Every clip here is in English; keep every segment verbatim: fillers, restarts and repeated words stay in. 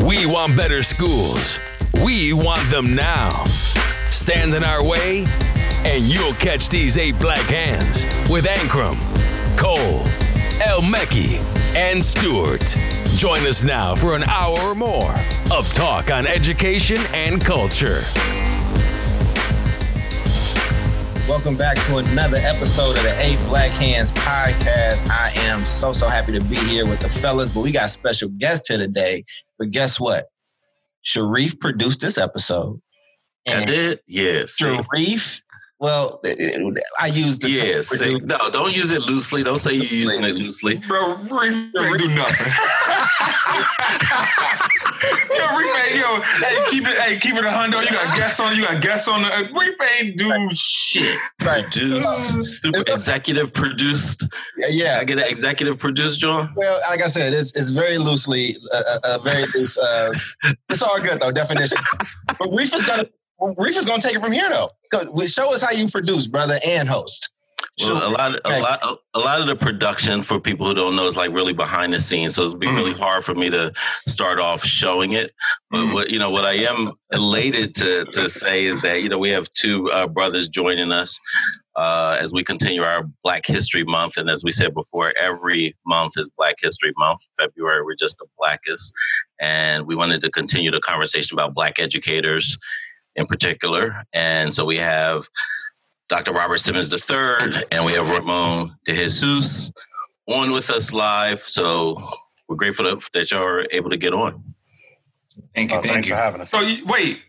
We want better schools. We want them now. Stand in our way, and you'll catch these eight black hands with Ankrum, Cole, Elmecki, and Stewart. Join us now for an hour or more of talk on education and culture. Welcome back to another episode of the Eight Black Hands Podcast. I am so, so happy to be here with the fellas, but we got a special guest here today. But guess what? Sharif produced this episode. I did? Yes. Sharif, well, I used the yes, term. Yes. No, don't use it loosely. Don't say you're using it loosely. Bro, Sharif didn't do nothing. Yo, Reef ain't, yo, hey, keep it, hey, keep it a hundo. You got guests on, you got guests on. The, Reef ain't do right. shit. Right. Produced, stupid executive produced. Yeah, yeah. I get an executive produced, John? Well, like I said, it's it's very loosely, uh, uh, very loose. Uh, it's all good, though, definition. But Reef is gonna, Reef is gonna take it from here, though. Show us how you produce, brother, and host. Well, a lot, a lot, a lot of the production for people who don't know is like really behind the scenes. So it'd be mm. really hard for me to start off showing it. But mm. what you know, what I am elated to to say is that you know we have two uh, brothers joining us uh, as we continue our Black History Month, and as we said before, every month is Black History Month. February, we're just the blackest, and we wanted to continue the conversation about Black educators in particular. And so we have Doctor Robert Simmons the third, and we have Ramon de Jesus on with us live. So we're grateful that y'all are able to get on. Thank you, oh, thank you for having us. So you, wait,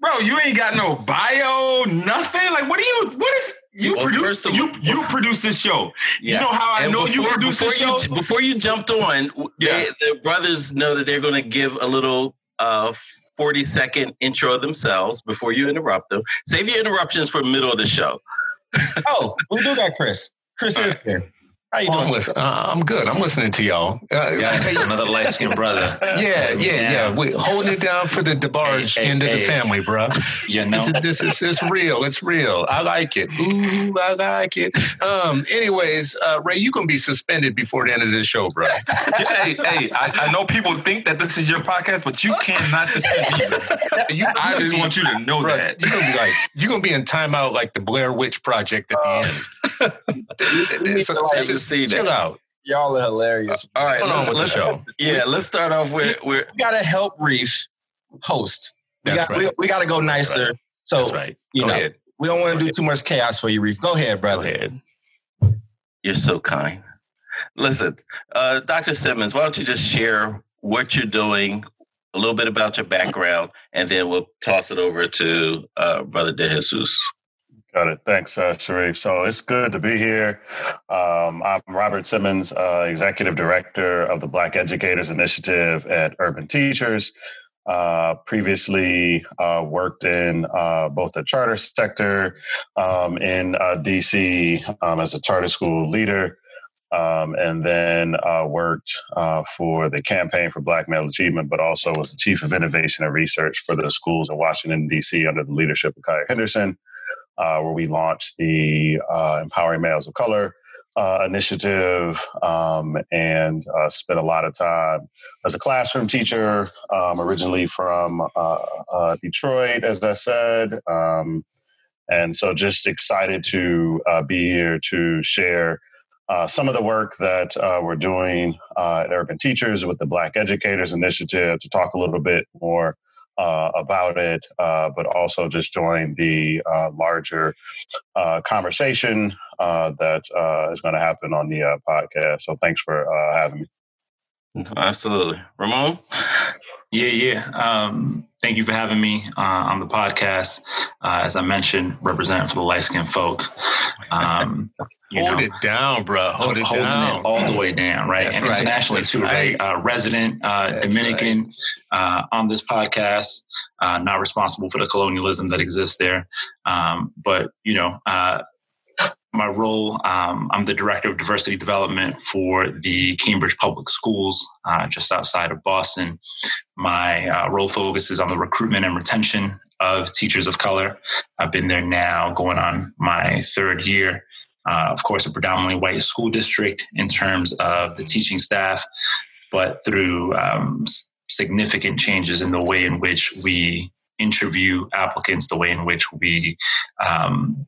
bro, you ain't got no bio, nothing. Like, what do you? What is you well, produce? You you produce this show. Yes. You know how I and know before, you produce this show. You, before you jumped on, yeah. they, the brothers know that they're going to give a little. Uh, forty second intro themselves before you interrupt them. Save your interruptions for middle of the show. Oh, we do got Chris. Chris is here. How you well, doing? I'm, uh, I'm good. I'm listening to y'all. Uh, yes, another light skinned brother. Yeah, yeah, yeah. yeah. We're holding it down for the DeBarge hey, hey, end of hey. the family, bro. You know? This is, this is it's real. It's real. I like it. Ooh, I like it. Um. Anyways, uh, Ray, you gonna be suspended before the end of this show, bro. hey, hey. I, I know people think that this is your podcast, but you cannot suspend me. You, I just want you to know bro, that you're gonna be like you're gonna be in timeout like the Blair Witch Project at the end. it's, it's, it's, See that. Chill out. Y'all are hilarious. Uh, all right, let's, on let's, show. Yeah, let's start off with... We're, we got to help Reef host. We got right. we, we to go nicer. That's right. So, That's right. you go know, ahead. we don't want to do ahead. too much chaos for you, Reef. Go ahead, brother. Go ahead. You're so kind. Listen, uh, Doctor Simmons, why don't you just share what you're doing, a little bit about your background, and then we'll toss it over to uh, Brother De Jesus. Got it. Thanks, uh, Sharif. So it's good to be here. Um, I'm Robert Simmons, uh, Executive Director of the Black Educators Initiative at Urban Teachers. Uh, previously uh, worked in uh, both the charter sector um, in uh, D C um, as a charter school leader, um, and then uh, worked uh, for the Campaign for Black Male Achievement, but also was the Chief of Innovation and Research for the schools in Washington, D C under the leadership of Kaya Henderson. Uh, where we launched the uh, Empowering Males of Color uh, initiative um, and uh, spent a lot of time as a classroom teacher, um, originally from uh, uh, Detroit, as I said. Um, and so just excited to uh, be here to share uh, some of the work that uh, we're doing uh, at Urban Teachers with the Black Educators Initiative, to talk a little bit more Uh, about it, uh, but also just join the uh, larger uh, conversation uh, that uh, is going to happen on the uh, podcast. So thanks for uh, having me. Absolutely. Ramon? Yeah, yeah. Um, thank you for having me uh, on the podcast. Uh, as I mentioned, representing for the light-skinned folk. Um, you Hold know, it down, bro. Hold it holding down. It all the way down, right? That's and right. internationally, That's too, right? Uh, resident uh, Dominican right. uh, on this podcast, uh, not responsible for the colonialism that exists there. Um, but, you know, uh, my role, um, I'm the Director of Diversity Development for the Cambridge Public Schools, uh, just outside of Boston. My uh, role focuses on the recruitment and retention of teachers of color. I've been there now going on my third year. Uh, of course, a predominantly white school district in terms of the teaching staff, but through um, significant changes in the way in which we interview applicants, the way in which we um,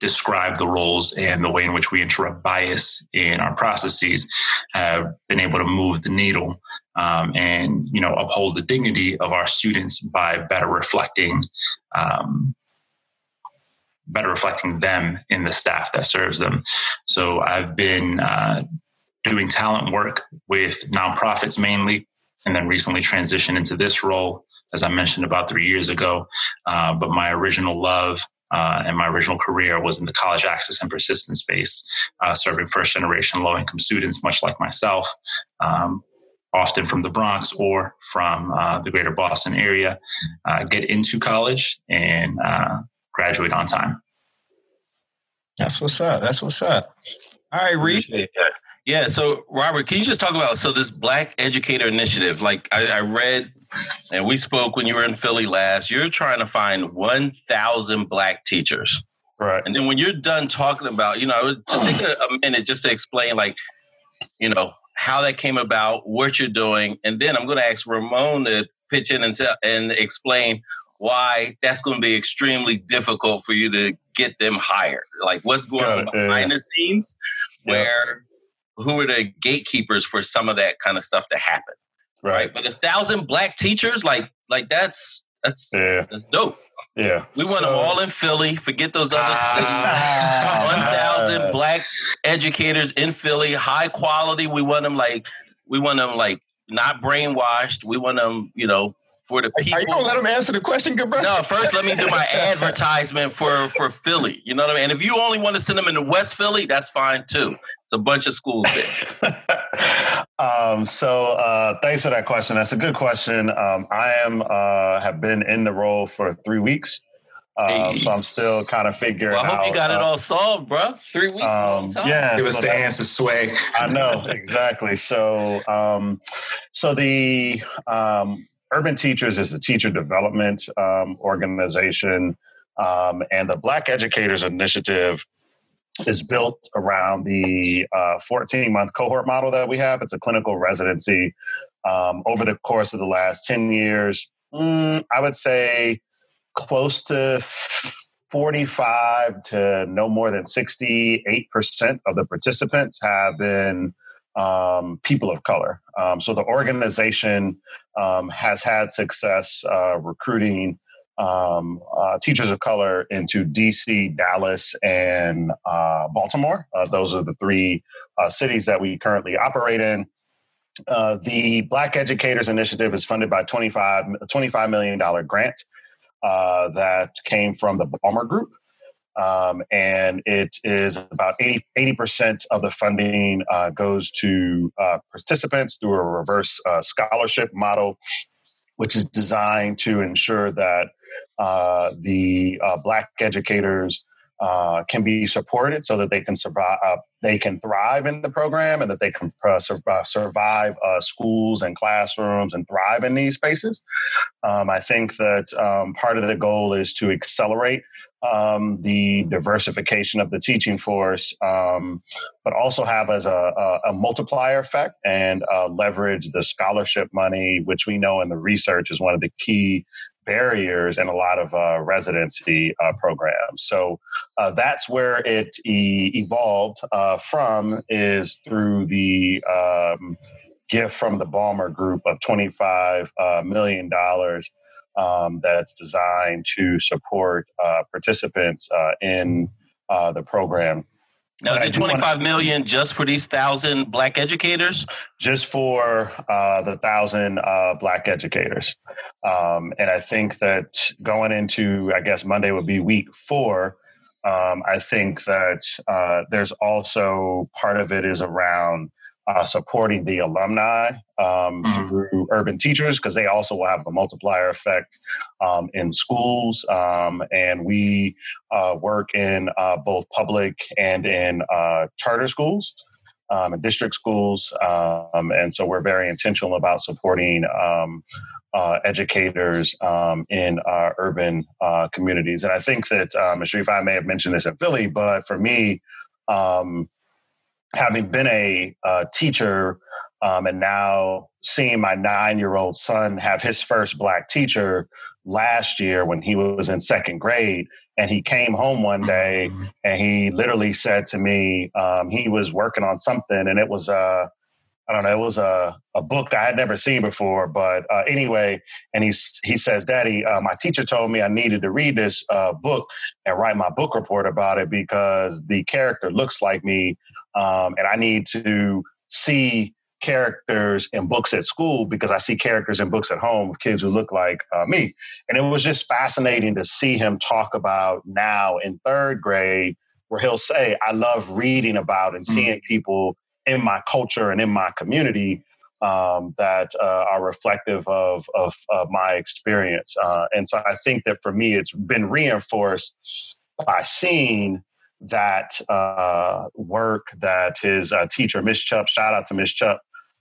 describe the roles, and the way in which we interrupt bias in our processes, have been able to move the needle um, and, you know, uphold the dignity of our students by better reflecting um, better reflecting them in the staff that serves them. So I've been uh, doing talent work with nonprofits mainly, and then recently transitioned into this role, as I mentioned, about three years ago. Uh, but my original love uh, and my original career was in the college access and persistence space, uh, serving first-generation low-income students, much like myself, um, often from the Bronx or from uh, the greater Boston area, uh, get into college and uh, graduate on time. That's what's up. That's what's up. All right, Reed. Yeah. So, Robert, can you just talk about, so this Black Educator Initiative, like I, I read and we spoke when you were in Philly last, you're trying to find one thousand Black teachers. Right. And then when you're done talking about, you know, just take a, a minute just to explain, like, you know, how that came about, what you're doing. And then I'm going to ask Ramon to pitch in and tell, and explain why that's going to be extremely difficult for you to get them hired. Like, what's going on behind the scenes, where, who are the gatekeepers for some of that kind of stuff to happen? Right. Right? But a thousand Black teachers, like, like that's, that's, yeah. that's dope. Yeah. We so, want them all in Philly. Forget those other ah, cities. one thousand Black educators in Philly, high quality. We want them like, we want them like not brainwashed. We want them, you know, for the people. Are you gonna let them answer the question, good brother? No, first let me do my advertisement for, for Philly. You know what I mean? And if you only want to send them into West Philly, that's fine too. It's a bunch of schools there. um, so uh, thanks for that question. That's a good question. Um, I am uh, have been in the role for three weeks. Uh, hey. So I'm still kind of figuring out. Well, I hope out, you got uh, it all solved, bro. Three weeks. Um, time. Yeah. Give us the answer, Sway. I know. Exactly. So, um, so the, um, Urban Teachers is a teacher development um, organization, um, and the Black Educators Initiative is built around the uh, fourteen-month cohort model that we have. It's a clinical residency. Um, over the course of the last ten years, mm, I would say close to forty-five to no more than sixty-eight percent of the participants have been Um, people of color. Um, so the organization um, has had success uh, recruiting um, uh, teachers of color into D C, Dallas, and uh, Baltimore. Uh, those are the three uh, cities that we currently operate in. Uh, the Black Educators Initiative is funded by a twenty-five million dollars grant uh, that came from the Ballmer Group. Um, and it is about eighty percent of the funding uh, goes to uh, participants through a reverse uh, scholarship model, which is designed to ensure that uh, the uh, Black educators uh, can be supported so that they can survive, uh, they can thrive in the program, and that they can uh, sur- uh, survive uh, schools and classrooms and thrive in these spaces. Um, I think that um, part of the goal is to accelerate Um, the diversification of the teaching force, um, but also have as a, a, a multiplier effect and uh, leverage the scholarship money, which we know in the research is one of the key barriers in a lot of uh, residency uh, programs. So uh, that's where it e- evolved uh, from, is through the um, gift from the Ballmer Group of twenty-five million dollars. Um, that's designed to support uh, participants uh, in uh, the program. Now, is it twenty-five million dollars just for these thousand Black educators? Just for uh, the thousand uh, Black educators. Um, and I think that going into, I guess Monday would be week four, um, I think that uh, there's also part of it is around Uh, supporting the alumni um, mm-hmm. through Urban Teachers, because they also will have a multiplier effect um, in schools. Um, and we uh, work in uh, both public and in uh, charter schools um, and district schools. Um, and so we're very intentional about supporting um, uh, educators um, in uh, urban uh, communities. And I think that, um, Sharif, I may have mentioned this in Philly, but for me, um, having been a uh, teacher Um, and now seeing my nine-year-old son have his first Black teacher last year when he was in second grade, and he came home one day and he literally said to me, um, he was working on something, and it was a, I don't know, it was a, a book I had never seen before. But uh, anyway, and he, he says, Daddy, uh, my teacher told me I needed to read this uh, book and write my book report about it because the character looks like me, um, and I need to see characters in books at school because I see characters in books at home of kids who look like uh, me. And it was just fascinating to see him talk about now in third grade where he'll say, I love reading about and seeing people in my culture and in my community um, that uh, are reflective of, of, of my experience. Uh, and so I think that for me, it's been reinforced by seeing that uh, work that his uh, teacher, Miz Chupp, shout out to Miz Chupp.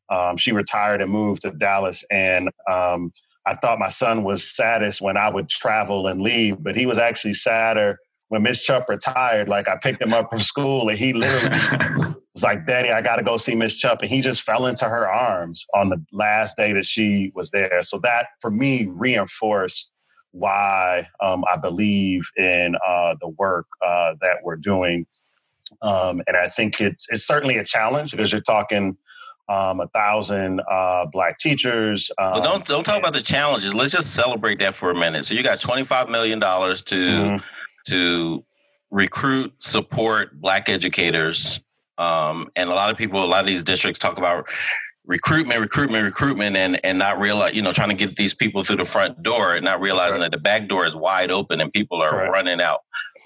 Um, she retired and moved to Dallas. And um, I thought my son was saddest when I would travel and leave, but he was actually sadder when Miz Chupp retired. Like, I picked him up from school and he literally was like, Daddy, I got to go see Miz Chupp. And he just fell into her arms on the last day that she was there. So that, for me, reinforced why um, I believe in uh, the work uh, that we're doing. Um, and I think it's it's certainly a challenge because you're talking um, a thousand uh, Black teachers. Um, well, don't don't talk and, about the challenges. Let's just celebrate that for a minute. So you got twenty-five million dollars to... Mm-hmm. to recruit, support Black educators. Um, and a lot of people, a lot of these districts talk about recruitment, recruitment, recruitment, and, and not realize, you know, trying to get these people through the front door and not realizing right. that the back door is wide open and people are right. running out.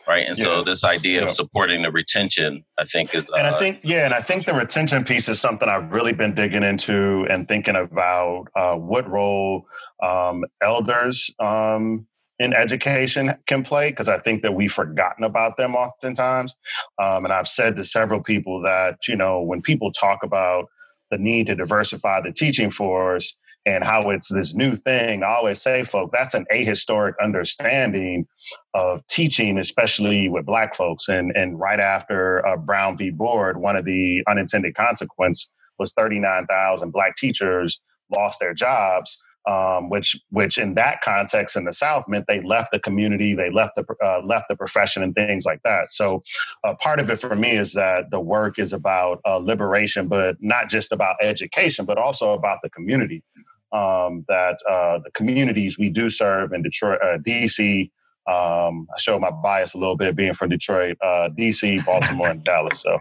Right. And yeah. so this idea yeah. of supporting the retention, I think is. And uh, I think, yeah. And I think the retention piece is something I've really been digging into and thinking about uh, what role um, elders, um, in education can play, because I think that we've forgotten about them oftentimes. Um, and I've said to several people that, you know, when people talk about the need to diversify the teaching force and how it's this new thing, I always say, folk, that's an ahistoric understanding of teaching, especially with Black folks. And, and right after uh, Brown v. Board, one of the unintended consequences was thirty-nine thousand Black teachers lost their jobs. Um, which, which in that context in the South meant they left the community, they left the uh, left the profession, and things like that. So, uh, part of it for me is that the work is about uh, liberation, but not just about education, but also about the community. Um, that uh, the communities we do serve in Detroit, uh, D C. Um, I show my bias a little bit being from Detroit, uh, D C, Baltimore, and Dallas. So,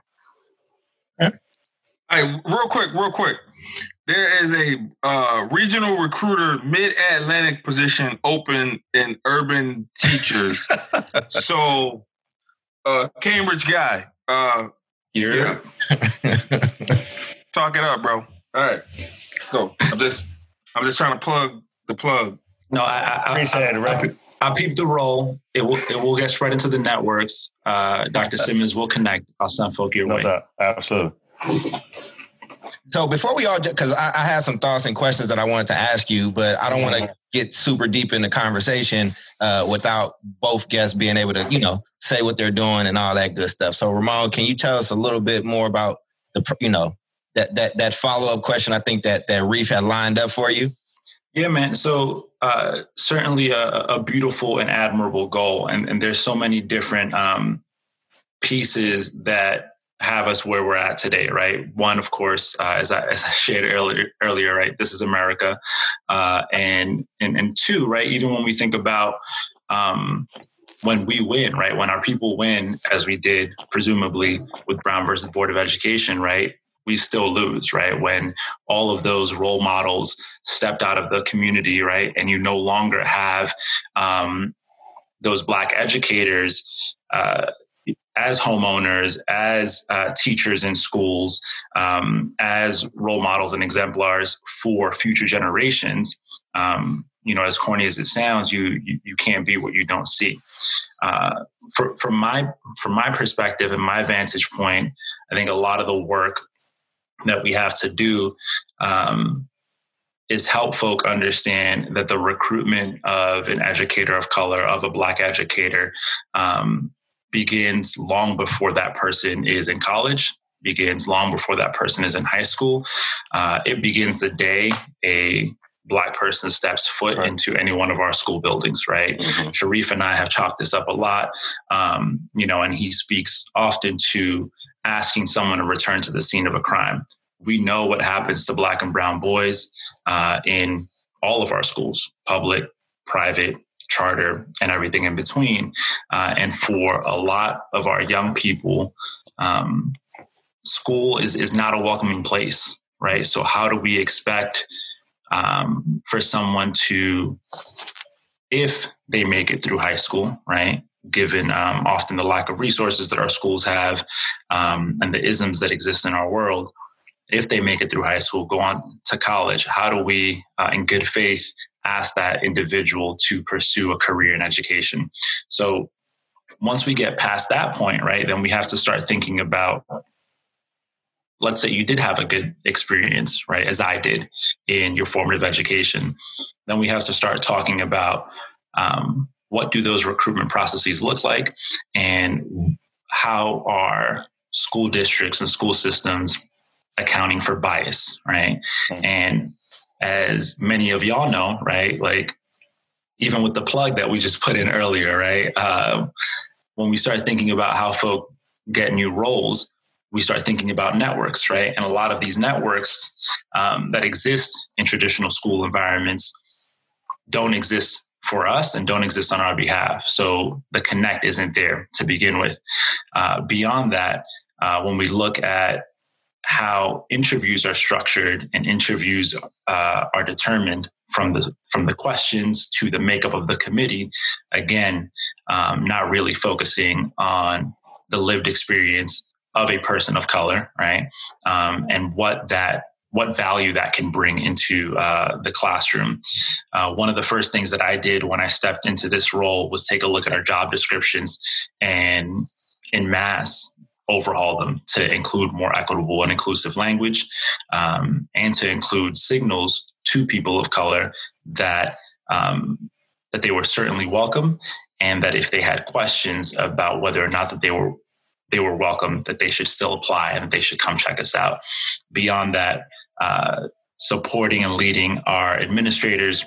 all right, real quick, real quick. There is a uh, regional recruiter mid-Atlantic position open in Urban Teachers. So, uh, Cambridge guy. Uh, yeah. Talk it up, bro. All right. So I'm just, I'm just trying to plug the plug. No, I, I appreciate it, right? I peeped the role. It will it will get spread into the networks. Uh, Doctor Simmons will connect. I'll send folk your no way. Doubt. Absolutely. So before we all, because I, I had some thoughts and questions that I wanted to ask you, but I don't want to get super deep in the conversation uh, without both guests being able to, you know, say what they're doing and all that good stuff. So Ramon, can you tell us a little bit more about the, you know, that that that follow up question? I think that that Reef had lined up for you. Yeah, man. So uh, certainly a, a beautiful and admirable goal, and, and there's so many different um, pieces that have us where we're at today, right? One, of course, uh, as, I, as I shared earlier, earlier, right? This is America, uh, and and and two, right? Even when we think about um, when we win, right? When our people win, as we did presumably with Brown versus Board of Education, right? We still lose, right? When all of those role models stepped out of the community, right? And you no longer have um, those Black educators. Uh, as homeowners, as uh, teachers in schools, um, as role models and exemplars for future generations, um, you know, as corny as it sounds, you you, you can't be what you don't see. Uh, for, from my from my perspective and my vantage point, I think a lot of the work that we have to do um, is help folk understand that the recruitment of an educator of color, of a Black educator, um, begins long before that person is in college, begins long before that person is in high school. Uh, it begins the day a Black person steps foot right. into any one of our school buildings, right? Mm-hmm. Sharif and I have chalked this up a lot, um, you know, and he speaks often to asking someone to return to the scene of a crime. We know what happens to Black and brown boys uh, in all of our schools, public, private, charter, and everything in between. Uh, and for a lot of our young people, um, school is, is not a welcoming place, right? So how do we expect um, for someone to, if they make it through high school, right? Given um, often the lack of resources that our schools have um, and the isms that exist in our world, if they make it through high school, go on to college, how do we, uh, in good faith, ask that individual to pursue a career in education? So once we get past that point, right, then we have to start thinking about, let's say you did have a good experience, right, as I did in your formative education. Then we have to start talking about um, what do those recruitment processes look like and how are school districts and school systems accounting for bias, right? And as many of y'all know, right, like even with the plug that we just put in earlier, right, uh, when we start thinking about how folk get new roles, we start thinking about networks, right? And a lot of these networks um, that exist in traditional school environments don't exist for us and don't exist on our behalf. So the connect isn't there to begin with. Uh, beyond that, uh, when we look at how interviews are structured and interviews uh, are determined from the from the questions to the makeup of the committee. Again, um, not really focusing on the lived experience of a person of color, right? Um, and what that what value that can bring into uh, the classroom. Uh, one of the first things that I did when I stepped into this role was take a look at our job descriptions and en masse overhaul them to include more equitable and inclusive language um, and to include signals to people of color that um, that they were certainly welcome and that if they had questions about whether or not that they were they were welcome, that they should still apply and that they should come check us out. Beyond that, uh, supporting and leading our administrators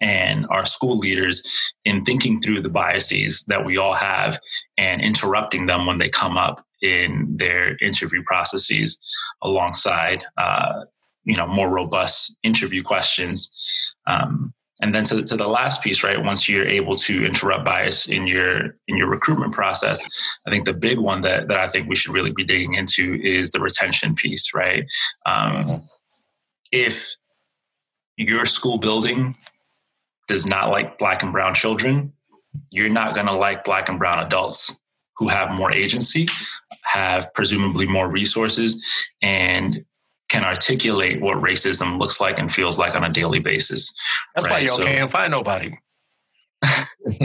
and our school leaders in thinking through the biases that we all have and interrupting them when they come up in their interview processes alongside, uh, you know, more robust interview questions. Um, and then to, to the last piece, right, once you're able to interrupt bias in your in your recruitment process, I think the big one that, that I think we should really be digging into is the retention piece, right? Um, if your school building does not like Black and brown children, you're not going to like Black and brown adults who have more agency, have presumably more resources, and can articulate what racism looks like and feels like on a daily basis. That's right? Why y'all so, can't find nobody.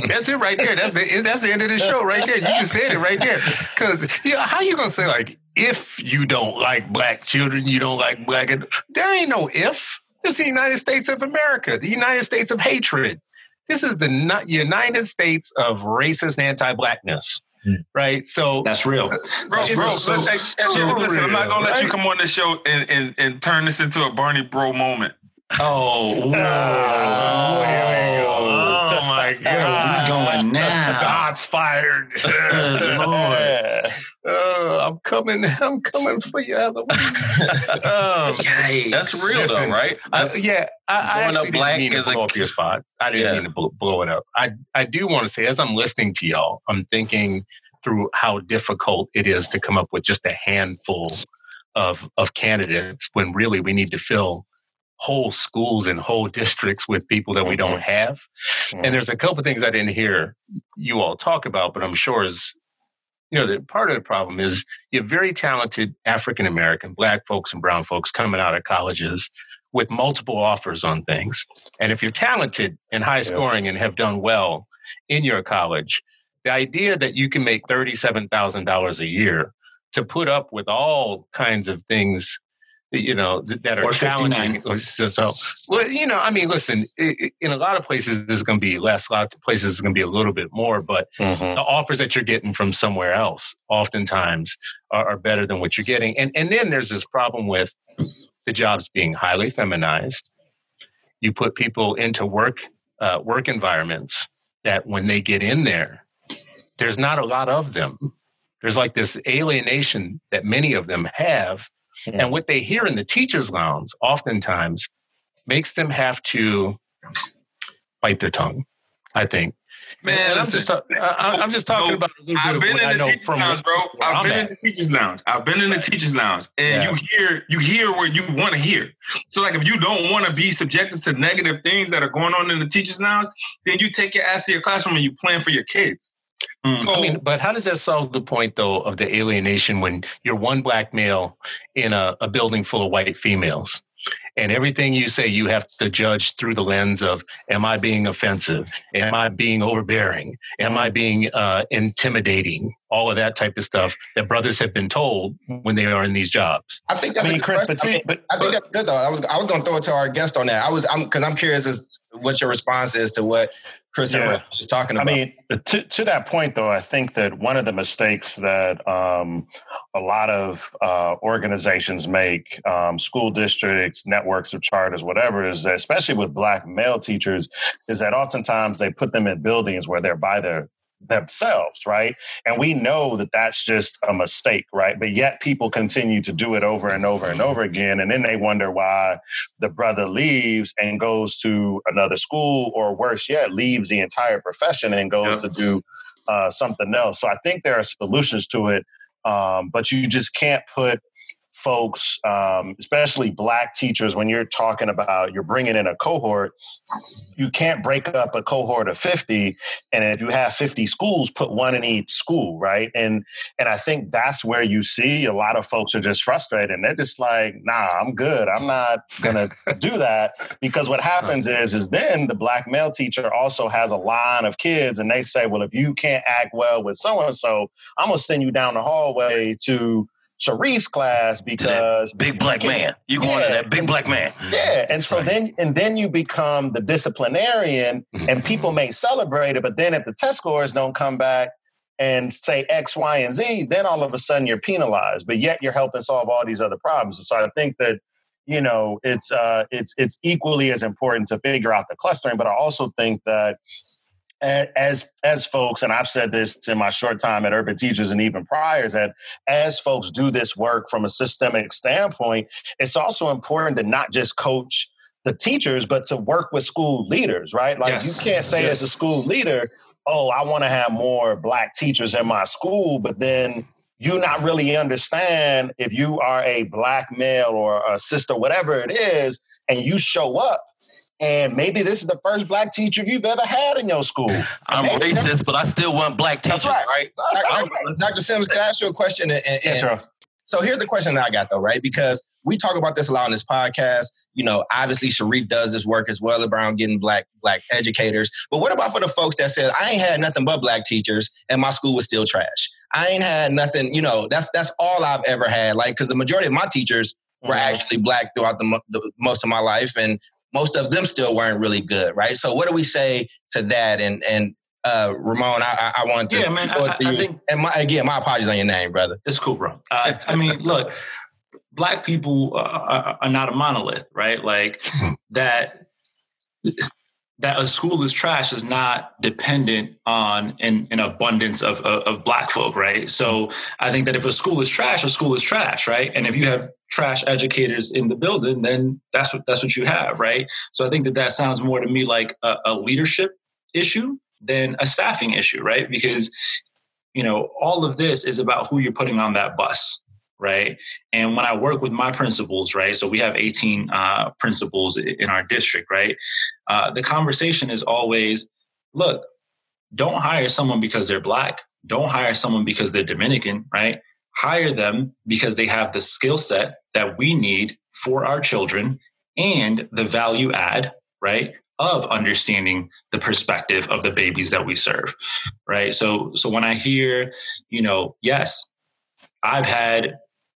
That's it right there. That's the that's the end of the show right there. You just said it right there. Because you know, how you going to say, like, if you don't like Black children, you don't like Black adults? There ain't no if. This is the United States of America, the United States of hatred. This is the United States of racist anti-Blackness, mm. right? So that's real. So, bro, that's bro, so, so, so listen, real, I'm not going to let right? you come on this show and, and, and turn this into a Barney Bro moment. Oh, oh, oh my God. Where we going now? God's fired. Lord. Uh, I'm coming. I'm coming for you, Alabama. um, that's real, listen, though, right? I, yeah, I, blowing I up black didn't mean to blow up your spot. I didn't yeah. mean to bl- blow it up. I, I do want to say, as I'm listening to y'all, I'm thinking through how difficult it is to come up with just a handful of of candidates when really we need to fill whole schools and whole districts with people that we don't have. Mm-hmm. And there's a couple of things I didn't hear you all talk about, but I'm sure is. You know, the, part of the problem is you have very talented African-American, Black folks and brown folks coming out of colleges with multiple offers on things. And if you're talented and high scoring yeah. and have done well in your college, the idea that you can make thirty-seven thousand dollars a year to put up with all kinds of things you know, that, that are challenging. So, so, well, you know, I mean, listen, it, in a lot of places, there's going to be less. A lot of places, it's going to be a little bit more. But mm-hmm. the offers that you're getting from somewhere else oftentimes are, are better than what you're getting. And and then there's this problem with the jobs being highly feminized. You put people into work uh, work environments that when they get in there, there's not a lot of them. There's like this alienation that many of them have. Mm-hmm. And what they hear in the teacher's lounge oftentimes makes them have to bite their tongue, I think. Man, I'm, listen, just ta- I- I'm just talking about a little bit I've of been what in I the know teacher's from lounge, bro. I've been at. in the teacher's lounge. I've been in the teacher's lounge. And yeah. you hear you hear what you want to hear. So, like, if you don't want to be subjected to negative things that are going on in the teacher's lounge, then you take your ass to your classroom and you plan for your kids. Mm. So, I mean, but how does that solve the point, though, of the alienation when you're one black male in a, a building full of white females and everything you say you have to judge through the lens of, am I being offensive? Am I being overbearing? Am I being uh, intimidating? All of that type of stuff that brothers have been told when they are in these jobs. I think that's I mean, a good Chris, but, I mean, but I think but, that's good, though. I was I was going to throw it to our guest on that. I was I'm because I'm curious as to what your response is to what Chris yeah. is talking about. I mean, to to that point, though, I think that one of the mistakes that um, a lot of uh, organizations make, um, school districts, networks of charters, whatever, is that especially with black male teachers, is that oftentimes they put them in buildings where they're by their themselves, right? And we know that that's just a mistake, right? But yet people continue to do it over and over and over again. And then they wonder why the brother leaves and goes to another school, or worse yet, leaves the entire profession and goes yep. to do uh, something else. So I think there are solutions to it, um, but you just can't put folks, um, especially black teachers, when you're talking about you're bringing in a cohort, you can't break up a cohort of fifty. And if you have fifty schools, put one in each school, right? And and I think that's where you see a lot of folks are just frustrated. And they're just like, nah, I'm good. I'm not going to do that. Because what happens is, is then the black male teacher also has a line of kids and they say, well, if you can't act well with so-and-so, I'm going to send you down the hallway to Sharif's class because big black you man, you going yeah. to that big black man. Yeah. And that's so right. then, and then you become the disciplinarian mm-hmm. and people may celebrate it. But then if the test scores don't come back and say X, Y, and Z, then all of a sudden you're penalized, but yet you're helping solve all these other problems. And so I think that, you know, it's, uh, it's, it's equally as important to figure out the clustering, but I also think that As as folks, and I've said this in my short time at Urban Teachers and even prior, is that as folks do this work from a systemic standpoint, it's also important to not just coach the teachers, but to work with school leaders, right? Like yes. you can't say yes. as a school leader, oh, I want to have more black teachers in my school, but then you not really understand if you are a black male or a sister, whatever it is, and you show up. And maybe this is the first black teacher you've ever had in your school. I'm maybe racist, never- but I still want black teachers. That's right. right? That's right. Doctor Sims, can I ask you a question? And, and, and yeah, so here's the question that I got, though, right? Because we talk about this a lot on this podcast. You know, obviously, Sharif does this work as well around getting black black educators. But what about for the folks that said, I ain't had nothing but black teachers and my school was still trash? I ain't had nothing, you know, that's, that's all I've ever had. Like, because the majority of my teachers were mm-hmm. actually black throughout the, the most of my life. And most of them still weren't really good, right? So what do we say to that? And and uh, Ramon, I, I want to... Yeah, man, I, I think... And my, again, my apologies on your name, brother. It's cool, bro. Uh, I mean, look, black people are, are not a monolith, right? Like, that that a school is trash is not dependent on an, an abundance of, of, of black folk, right? So I think that if a school is trash, a school is trash, right? And if you have trash educators in the building, then that's what that's what you have, right? So I think that that sounds more to me like a, a leadership issue than a staffing issue, right? Because, you know, all of this is about who you're putting on that bus, right? And when I work with my principals, right, so we have eighteen uh, principals in our district, right? Uh, the conversation is always, look, don't hire someone because they're black. Don't hire someone because they're Dominican, right? Hire them because they have the skill set that we need for our children and the value add, right, of understanding the perspective of the babies that we serve, right? So, so when I hear, you know, yes, I've had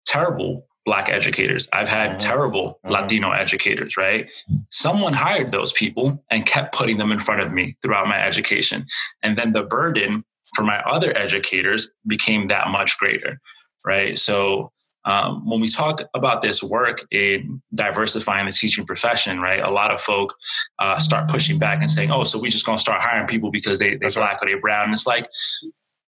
terrible Black educators. I've had terrible Latino educators, right? Someone hired those people and kept putting them in front of me throughout my education. And then the burden for my other educators became that much greater, right? So um, when we talk about this work in diversifying the teaching profession, right, a lot of folk uh, start pushing back and saying, oh, so we're just going to start hiring people because they, they're Black or they're brown. And it's like,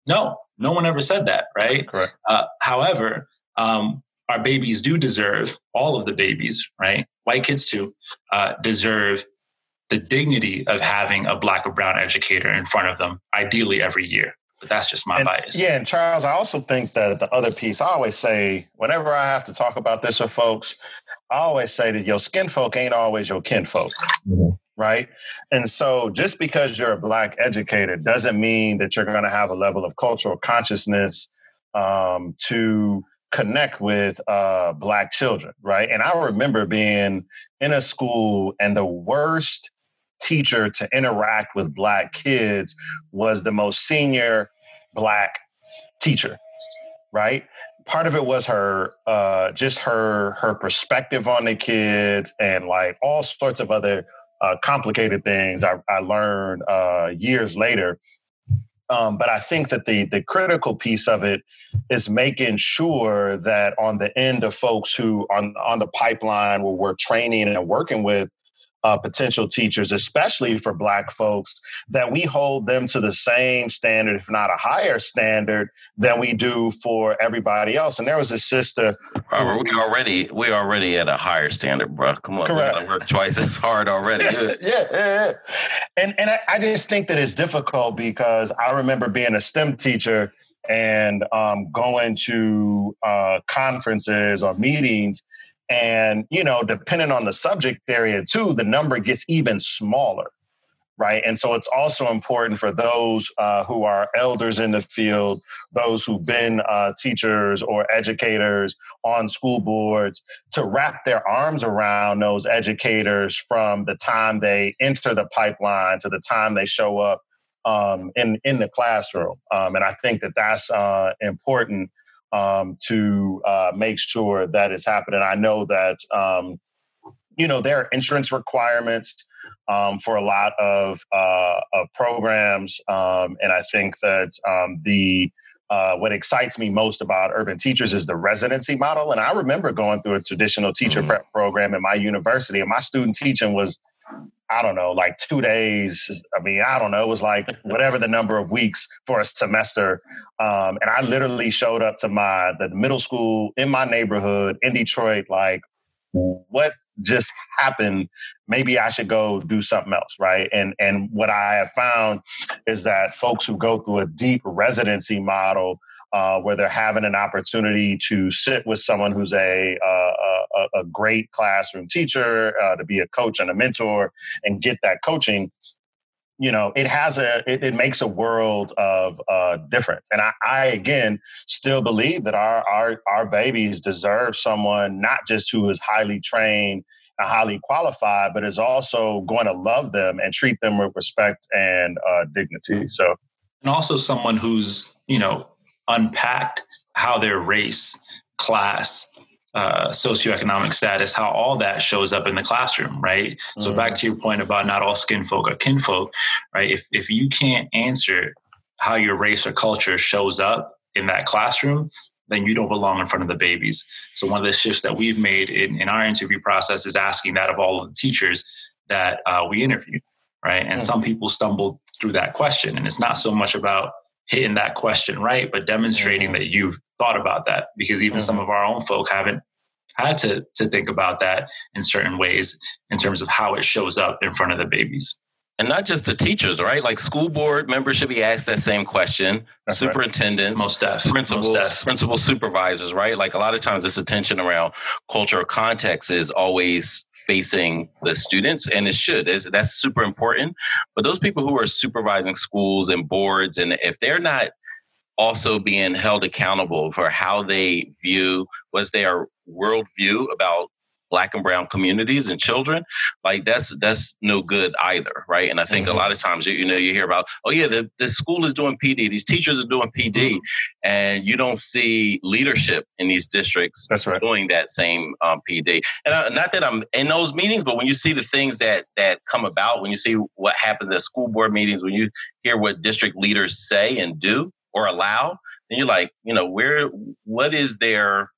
no, no one ever said that, right? Correct. Uh, however, um, our babies do deserve, all of the babies, right? White kids too, uh, deserve the dignity of having a Black or brown educator in front of them, ideally every year. But that's just my and, bias. Yeah, and Charles, I also think that the other piece, I always say, whenever I have to talk about this with folks, I always say that your skin folk ain't always your kin folk, mm-hmm. right? And so just because you're a Black educator doesn't mean that you're going to have a level of cultural consciousness um, to connect with uh, Black children, right? And I remember being in a school and the worst teacher to interact with Black kids was the most senior Black teacher, right? Part of it was her, uh, just her her perspective on the kids and like all sorts of other uh, complicated things I, I learned uh, years later. Um, but I think that the the critical piece of it is making sure that on the end of folks who on on the pipeline where we're training and working with uh, potential teachers, especially for Black folks, that we hold them to the same standard, if not a higher standard, than we do for everybody else. And there was a sister. Robert, we already we already at a higher standard, bro. Come on, correct. We work twice as hard already. yeah, yeah, yeah. And and I, I just think that it's difficult because I remember being a STEM teacher and um, going to uh, conferences or meetings. And, you know, depending on the subject area, too, the number gets even smaller. Right. And so it's also important for those uh, who are elders in the field, those who've been uh, teachers or educators on school boards, to wrap their arms around those educators from the time they enter the pipeline to the time they show up um, in, in the classroom. Um, and I think that that's uh, important. Um, to uh, make sure that it's happening. I know that, um, you know, there are insurance requirements um, for a lot of, uh, of programs. Um, and I think that um, the uh, what excites me most about Urban Teachers is the residency model. And I remember going through a traditional teacher mm-hmm. prep program in my university, and my student teaching was, I don't know, like two days. I mean, I don't know. It was like whatever the number of weeks for a semester. Um, and I literally showed up to my the middle school in my neighborhood in Detroit, like, what just happened? Maybe I should go do something else, right? And and what I have found is that folks who go through a deep residency model Uh, where they're having an opportunity to sit with someone who's a uh, a, a great classroom teacher, uh, to be a coach and a mentor, and get that coaching. You know, it has a it, it makes a world of uh, difference. And I, I again still believe that our our our babies deserve someone not just who is highly trained and highly qualified, but is also going to love them and treat them with respect and uh, dignity. So, and also someone who's, you know, unpacked how their race, class, uh, socioeconomic status, how all that shows up in the classroom, right? Mm-hmm. So back to your point about not all skin folk are kin folk, right? If if you can't answer how your race or culture shows up in that classroom, then you don't belong in front of the babies. So one of the shifts that we've made in, in our interview process is asking that of all of the teachers that uh, we interviewed, right? And mm-hmm. some people stumble through that question. And it's not so much about hitting that question right, but demonstrating mm-hmm. that you've thought about that, because even mm-hmm. some of our own folk haven't had to to think about that in certain ways in terms of how it shows up in front of the babies. And not just the teachers, right? Like school board members should be asked that same question. That's superintendents, right. Most staff, principals, Most staff. principal supervisors, right? Like a lot of times this attention around culture or context is always facing the students, and it should. It's, that's super important. But those people who are supervising schools and boards, and if they're not also being held accountable for how they view, what's their worldview about Black and brown communities and children, like that's that's no good either, right? And I think mm-hmm. a lot of times, you, you know, you hear about, oh yeah, the, the school is doing P D, these teachers are doing P D, mm-hmm. and you don't see leadership in these districts that's right. doing that same um, P D. And I, not that I'm in those meetings, but when you see the things that that come about, when you see what happens at school board meetings, when you hear what district leaders say and do or allow, then you're like, you know, where what is their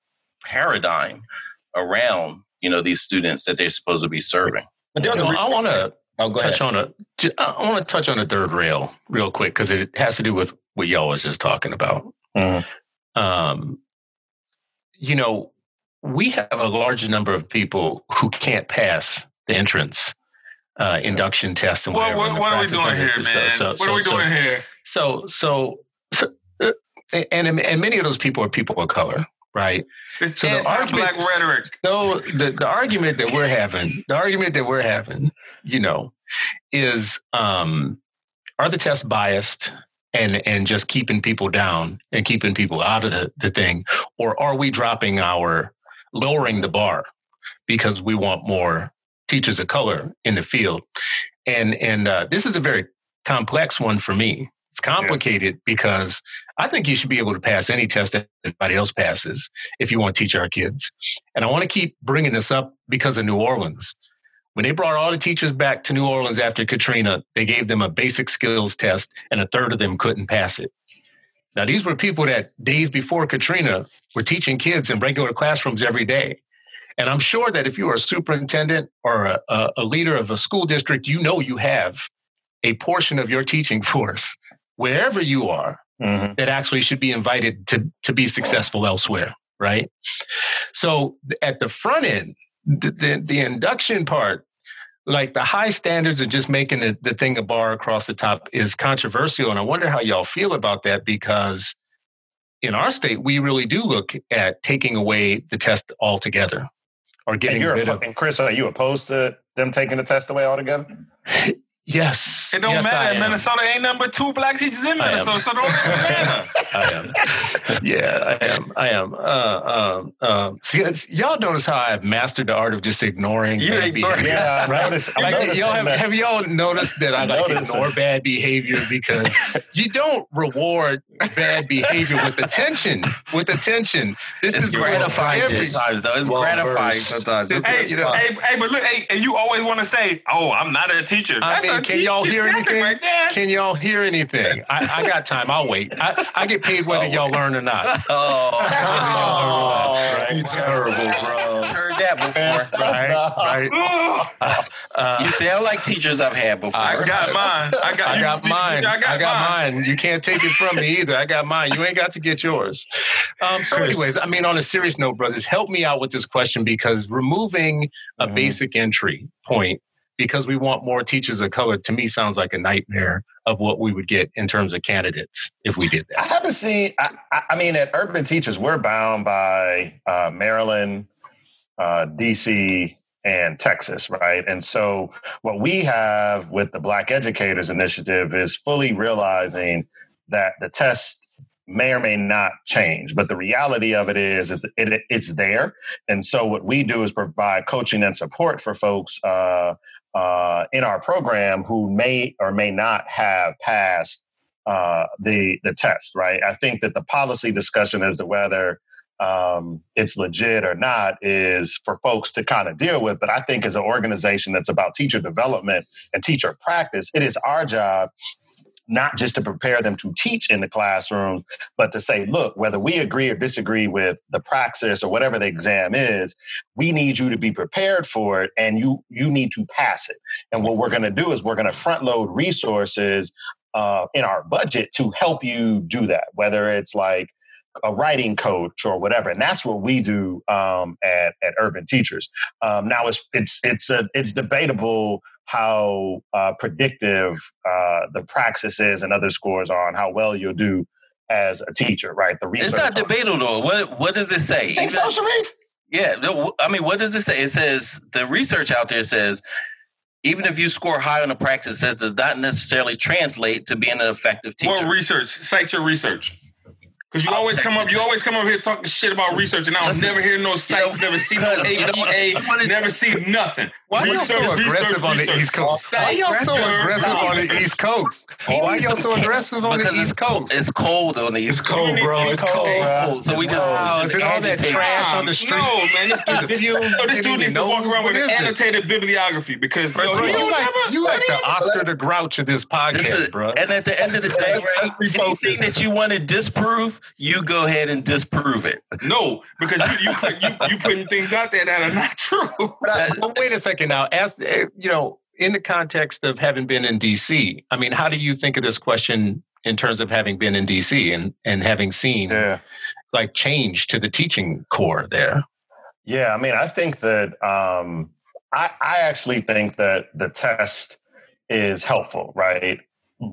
paradigm around you know, these students that they're supposed to be serving. But you know, I want to oh, touch on a, I want to touch on a third rail real quick, because it has to do with what y'all was just talking about. Mm-hmm. Um, you know, we have a large number of people who can't pass the entrance uh, induction test. And well, what, what are we doing here, is, man? So, so, what are we so, doing so, here? So, so, so uh, and, and many of those people are people of color. Right. It's so the argument, black rhetoric. No, the, the argument that we're having, the argument that we're having, you know, is um, are the tests biased and and just keeping people down and keeping people out of the, the thing? Or are we dropping our lowering the bar because we want more teachers of color in the field? And and uh, this is a very complex one for me. It's complicated yeah. because I think you should be able to pass any test that anybody else passes if you want to teach our kids. And I want to keep bringing this up because of New Orleans. When they brought all the teachers back to New Orleans after Katrina, they gave them a basic skills test and a third of them couldn't pass it. Now, these were people that days before Katrina were teaching kids in regular classrooms every day. And I'm sure that if you are a superintendent or a, a, a leader of a school district, you know you have a portion of your teaching force wherever you are, mm-hmm. that actually should be invited to, to be successful elsewhere, right? So at the front end, the, the, the induction part, like the high standards of just making the, the thing a bar across the top is controversial. And I wonder how y'all feel about that, because in our state, we really do look at taking away the test altogether. Or getting rid of. And Chris, are you opposed to them taking the test away altogether? Yes. It don't yes, matter. Minnesota ain't number two black teachers in Minnesota, so don't matter. I am. Yeah, I am. I am. Uh, um, um, see, y'all notice how I've mastered the art of just ignoring yeah, bad behavior. Yeah, right? Noticed, like, y'all have, have y'all noticed that I like ignore bad behavior because you don't reward bad behavior with attention. With attention. This it's is gratifying sometimes, though. It's well, gratifying sometimes. This, hey, you know, hey, hey, but look, hey, and you always want to say, oh, I'm not a teacher. That's I mean, Can y'all hear anything? Right Can y'all hear anything? I, I got time. I'll wait. I, I get paid whether oh, y'all learn or not. Oh, oh right? It's terrible, bro. Heard that before, right? right? Uh, uh, you sound like teachers I've had before. I got mine. I got, I you, got mine. I got, I got mine. mine. You can't take it from me either. I got mine. You ain't got to get yours. Um, so, Chris. anyways, I mean, on a serious note, brothers, help me out with this question, because removing a mm-hmm. basic entry point because we want more teachers of color, to me, sounds like a nightmare of what we would get in terms of candidates if we did that. I haven't seen, I, I mean, at Urban Teachers, we're bound by uh, Maryland, uh, D C, and Texas, right? And so what we have with the Black Educators Initiative is fully realizing that the test may or may not change, but the reality of it is it, it, it's there. And so what we do is provide coaching and support for folks uh, Uh, in our program who may or may not have passed uh, the the test, right? I think that the policy discussion as to whether um, it's legit or not is for folks to kind of deal with. But I think as an organization that's about teacher development and teacher practice, it is our job not just to prepare them to teach in the classroom, but to say, look, whether we agree or disagree with the praxis or whatever the exam is, we need you to be prepared for it and you you need to pass it. And what we're going to do is we're going to front load resources uh, in our budget to help you do that, whether it's like a writing coach or whatever. And that's what we do um, at, at Urban Teachers. Um, now, it's it's it's a, it's debatable how uh, predictive uh, the praxis is and other scores are on how well you'll do as a teacher, right? The research. It's not debatable, though. What, what does it say? You think so, Sharif? Yeah. No, I mean, what does it say? It says, the research out there says, even if you score high on a practice test, does not necessarily translate to being an effective teacher. More research. Cite your research. Because you I'll always come up, you always come up here talking shit about research, and I don't never hear no sites, never see no A B A, never see nothing. Why y'all so aggressive on the East Coast? Why y'all so aggressive on the East Coast? Why y'all so aggressive on the East Coast? It's cold on the East Coast, bro. It's cold. So we just all that trash on the street. No, man, this dude needs to walk around with an annotated bibliography because you like the Oscar the Grouch of this podcast, bro. And at the end of the day, anything that you want to disprove, you go ahead and disprove it. No, because you you, you, you putting things out there that are not true. But I, but wait a second now. As you know, in the context of having been in D C, I mean, how do you think of this question in terms of having been in D C and and having seen yeah. like change to the teaching core there? Yeah, I mean, I think that um, I I actually think that the test is helpful, right?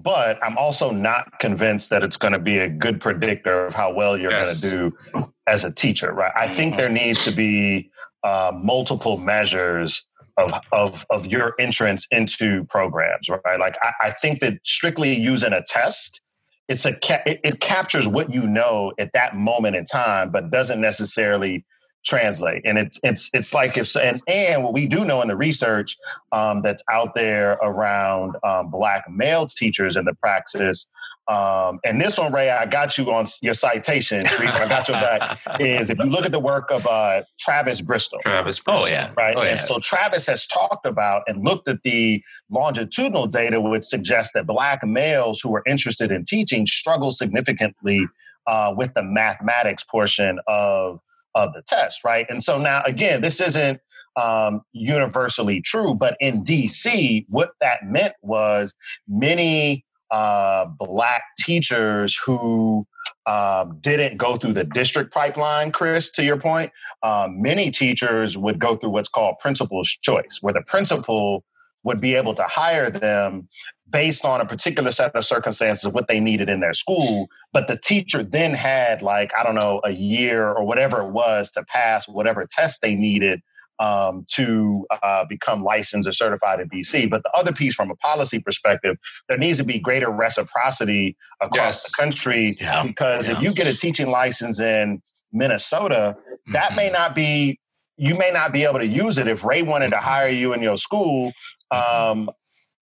But I'm also not convinced that it's going to be a good predictor of how well you're yes. going to do as a teacher, right? I think there needs to be uh, multiple measures of, of of your entrance into programs, right? Like, I, I think that strictly using a test, it's a ca- it, it captures what you know at that moment in time, but doesn't necessarily translate. And it's it's it's like if and, and what we do know in the research um, that's out there around um, Black male teachers in the practice. Um, and this one, Ray, I got you on your citation. I got your back. Is if you look at the work of uh, Travis Bristol. Travis Bristol, oh, yeah. right? Oh, yeah. And so Travis has talked about and looked at the longitudinal data, which suggests that Black males who are interested in teaching struggle significantly uh, with the mathematics portion of of the test, right? And so now, again, this isn't um, universally true, but in D C, what that meant was many uh, Black teachers who uh, didn't go through the district pipeline, Chris, to your point, uh, many teachers would go through what's called principal's choice, where the principal would be able to hire them based on a particular set of circumstances of what they needed in their school. But the teacher then had, like, I don't know, a year or whatever it was to pass whatever test they needed um, to uh, become licensed or certified in D C. But the other piece from a policy perspective, there needs to be greater reciprocity across yes. the country. Yeah. Because yeah. if you get a teaching license in Minnesota, mm-hmm. that may not be, you may not be able to use it if Ray wanted to hire you in your school. Um,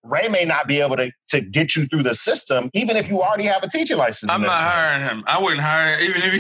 Ray may not be able to, to get you through the system, even if you already have a teaching license. I'm not hiring him. I wouldn't hire him, even if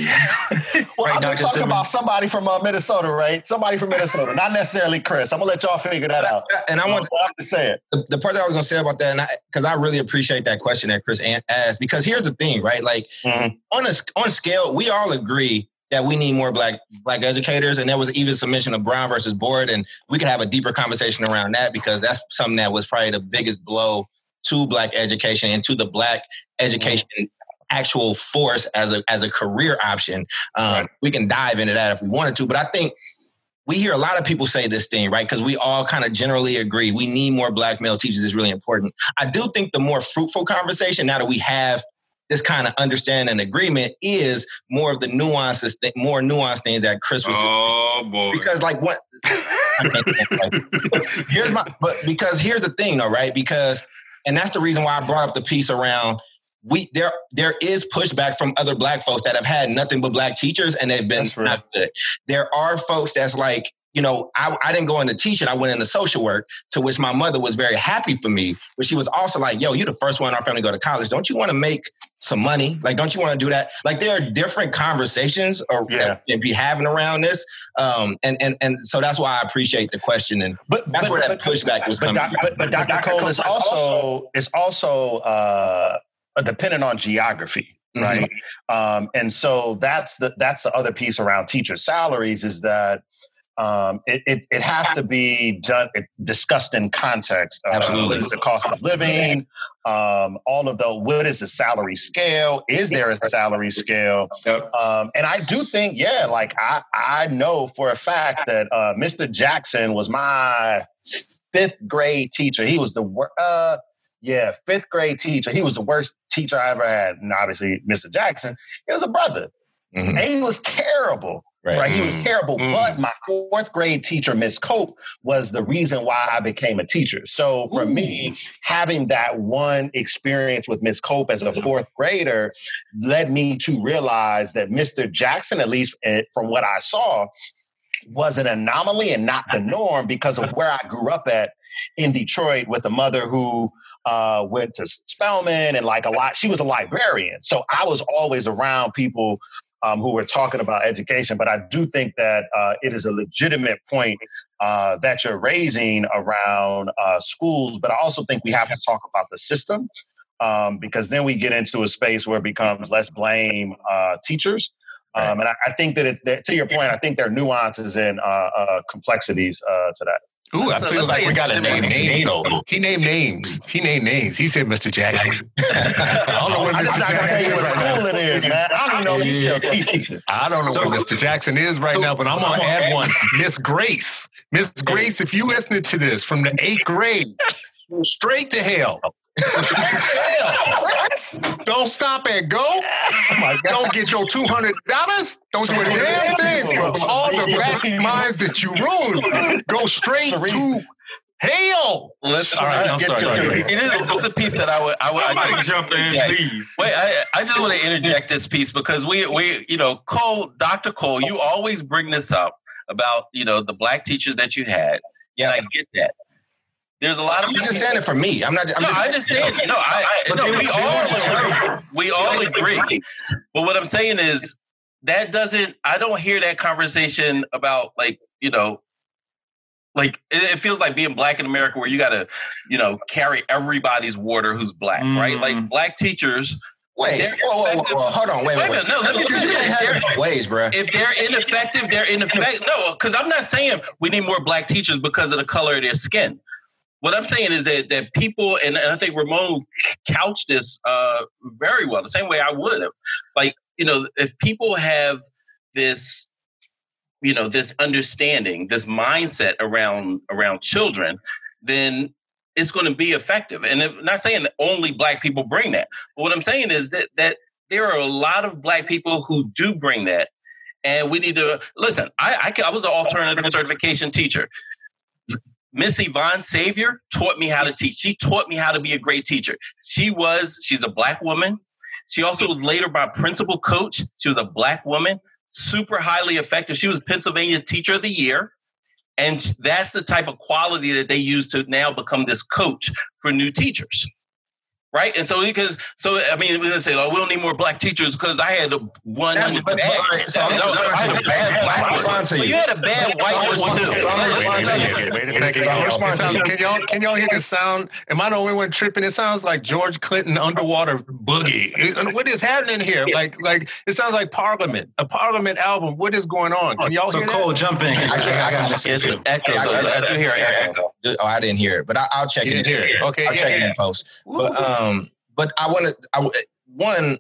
he... Well, right, I'm just talking about somebody from uh, Minnesota, right? Somebody from Minnesota, not necessarily Chris. I'm going to let y'all figure that out. And I want to say it. The, the part that I was going to say about that, and because I, I really appreciate that question that Chris asked, because here's the thing, right? Like, mm-hmm. on a on scale, we all agree that we need more black black educators. And there was even some mention of Brown versus Board, and we could have a deeper conversation around that, because that's something that was probably the biggest blow to black education and to the black education actual force as a as a career option. Um, we can dive into that if we wanted to, but I think we hear a lot of people say this thing, right? Because we all kind of generally agree we need more black male teachers is really important. I do think the more fruitful conversation, now that we have this kind of understanding and agreement, is more of the nuances, th- more nuanced things that Chris was. Oh saying. Boy! Because like what? here's my, but because here's the thing, though, right? Because, and that's the reason why I brought up the piece around we there. There is pushback from other black folks that have had nothing but black teachers, and they've been that's not good. There are folks that's like, you know, I, I didn't go into teaching. I went into social work, to which my mother was very happy for me. But she was also like, yo, you're the first one in our family to go to college. Don't you want to make some money? Like, don't you want to do that? Like, there are different conversations or yeah. that be having around this. Um, and, and and so that's why I appreciate the question. And but, that's but, where that but, pushback but, was coming but, from. But, but Doctor Cole, Cole is also, is also uh, dependent on geography. Right. Mm-hmm. Um, and so that's the that's the other piece around teacher salaries, is that Um, it, it it has to be done, discussed in context. Uh, Absolutely. What is the cost of living? Um, all of the, what is the salary scale? Is there a salary scale? Yep. Um, and I do think, yeah, like I, I know for a fact that uh, Mister Jackson was my fifth grade teacher. He was the worst, uh, yeah, fifth grade teacher. He was the worst teacher I ever had. And obviously, Mister Jackson, he was a brother. Mm-hmm. And he was terrible. Right. Right. He was terrible. Mm. But my fourth grade teacher, Miz Cope, was the reason why I became a teacher. So for Ooh. me, having that one experience with Miz Cope as a fourth grader led me to realize that Mister Jackson, at least from what I saw, was an anomaly and not the norm because of where I grew up at in Detroit with a mother who uh, went to Spelman and like a lot. She was a librarian. So I was always around people Um, who were talking about education. But I do think that uh, it is a legitimate point uh, that you're raising around uh, schools. But I also think we have to talk about the system um, because then we get into a space where it becomes let's blame uh, teachers. Um, and I, I think that, it's, that, to your point, I think there are nuances and uh, uh, complexities uh, to that. Ooh, I so feel like we got to name names, though. He named names. He named names. He said Mister Jackson. I don't know what Mister Jackson is right now. School it is, man. I don't even know if he's still teaching. I don't know so, what Mister Jackson is right so, now, but I'm going to add one. Miss Grace. Miss Grace, if you listening to this from the eighth grade, straight to hell. Don't stop and go. Oh my God. Don't get your two hundred dollars. Don't do a damn thing. All the black minds that you ruined, go straight to hell. Let's all right, I'm sorry. sorry. It is another piece that I would I would I just jump interject. in, please. Wait, I, I just want to interject this piece because we we you know, Cole, Doctor Cole, you always bring this up about, you know, the black teachers that you had. Yeah, and I get that. There's a lot of. I'm just saying it for me. I'm not. I'm no, just, I just saying. No, I. I no, we all agree. We all agree. But what I'm saying is that doesn't. I don't hear that conversation about like you know, like it, it feels like being black in America where you got to, you know, carry everybody's water who's black, mm. right? Like black teachers. Wait, whoa, whoa, whoa, hold on, wait, wait, wait. wait. No, let me because you didn't have it ways, bro. If they're ineffective, they're ineffective. No, because I'm not saying we need more black teachers because of the color of their skin. What I'm saying is that that people, and I think Ramon couched this uh, very well, the same way I would have. Like, you know, if people have this, you know, this understanding, this mindset around around children, then it's going to be effective. And I'm not saying that only black people bring that. But what I'm saying is that that there are a lot of black people who do bring that. And we need to, listen, I, I, can, I was an alternative certification teacher. Miss Yvonne Savior taught me how to teach. She taught me how to be a great teacher. She was, she's a black woman. She also was later my principal coach. She was a black woman, super highly effective. She was Pennsylvania Teacher of the Year. And that's the type of quality that they use to now become this coach for new teachers. Right. And so, because, so, I mean, we're going to say, oh, we don't need more black teachers because I had one. That's, that's bad. So no, so I had a bad black one. Well, you had a bad so white one, too. Wait, wait, wait, wait a second. Sounds, can, y'all, can y'all hear the sound? Am I the only one tripping? It sounds like George Clinton underwater boogie. What is happening here? Like, like it sounds like Parliament, a Parliament album. What is going on? Can y'all so hear Cole, that? So Cole, jump in. I, I, I got just it's an echo. I do hear an echo. Oh, I didn't hear it, but I, I'll check you it. Didn't in. Hear it. Okay, I'll yeah, check yeah. it in post. But um, but I want to. I one,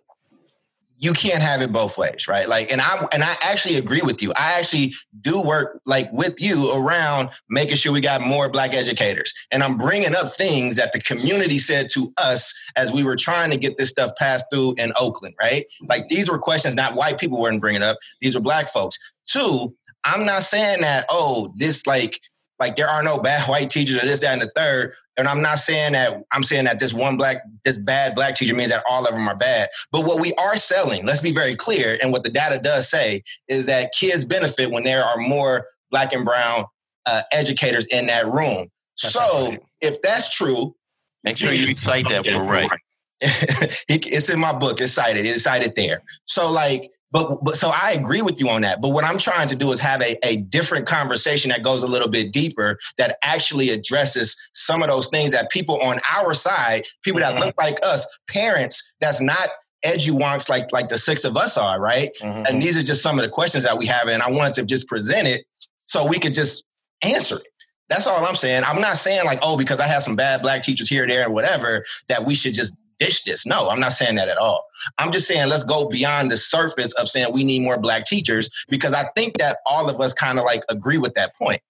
you can't have it both ways, right? Like, and I and I actually agree with you. I actually do work like with you around making sure we got more black educators, and I'm bringing up things that the community said to us as we were trying to get this stuff passed through in Oakland, right? Like these were questions not white people weren't bringing up; these were black folks. Two, I'm not saying that. Oh, this like. Like there are no bad white teachers or this, that, and the third. And I'm not saying that, I'm saying that this one black, this bad black teacher means that all of them are bad. But what we are selling, let's be very clear, and what the data does say is that kids benefit when there are more black and brown uh, educators in that room. That's so right. If that's true. Make sure you cite that we're right. It's in my book. It's cited. It's cited there. So like, But, but so I agree with you on that. But what I'm trying to do is have a, a different conversation that goes a little bit deeper that actually addresses some of those things that people on our side, people that mm-hmm. look like us, parents, that's not eduwonks like, like the six of us are, right? Mm-hmm. And these are just some of the questions that we have. And I wanted to just present it so we could just answer it. That's all I'm saying. I'm not saying like, oh, because I have some bad black teachers here, there, and whatever, that we should just dish this. No, I'm not saying that at all. I'm just saying let's go beyond the surface of saying we need more black teachers because I think that all of us kind of like agree with that point.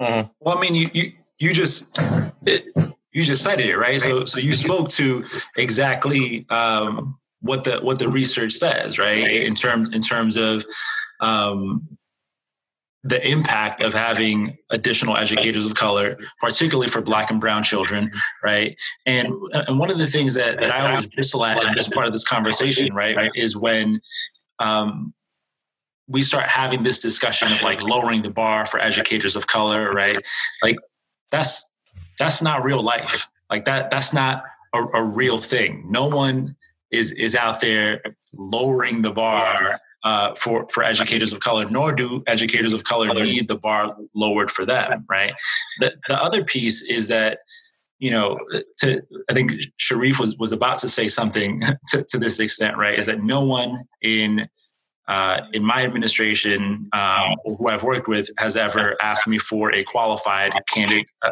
Mm-hmm. Well, I mean, you you you just it, you just cited it, right? So so you spoke to exactly um, what the what the research says, right? In terms in terms of um, the impact of having additional educators of color, particularly for Black and Brown children, right? And and one of the things that, that I always bristle at in this part of this conversation, right, is when um, we start having this discussion of like lowering the bar for educators of color, right? Like that's that's not real life. Like that that's not a, a real thing. No one is is out there lowering the bar uh, for, for educators of color, nor do educators of color need the bar lowered for them, right? The, the other piece is that, you know, to, I think Sharif was, was about to say something to, to this extent, right, is that no one in uh, in my administration um, who I've worked with has ever asked me for a qualified candidate, a,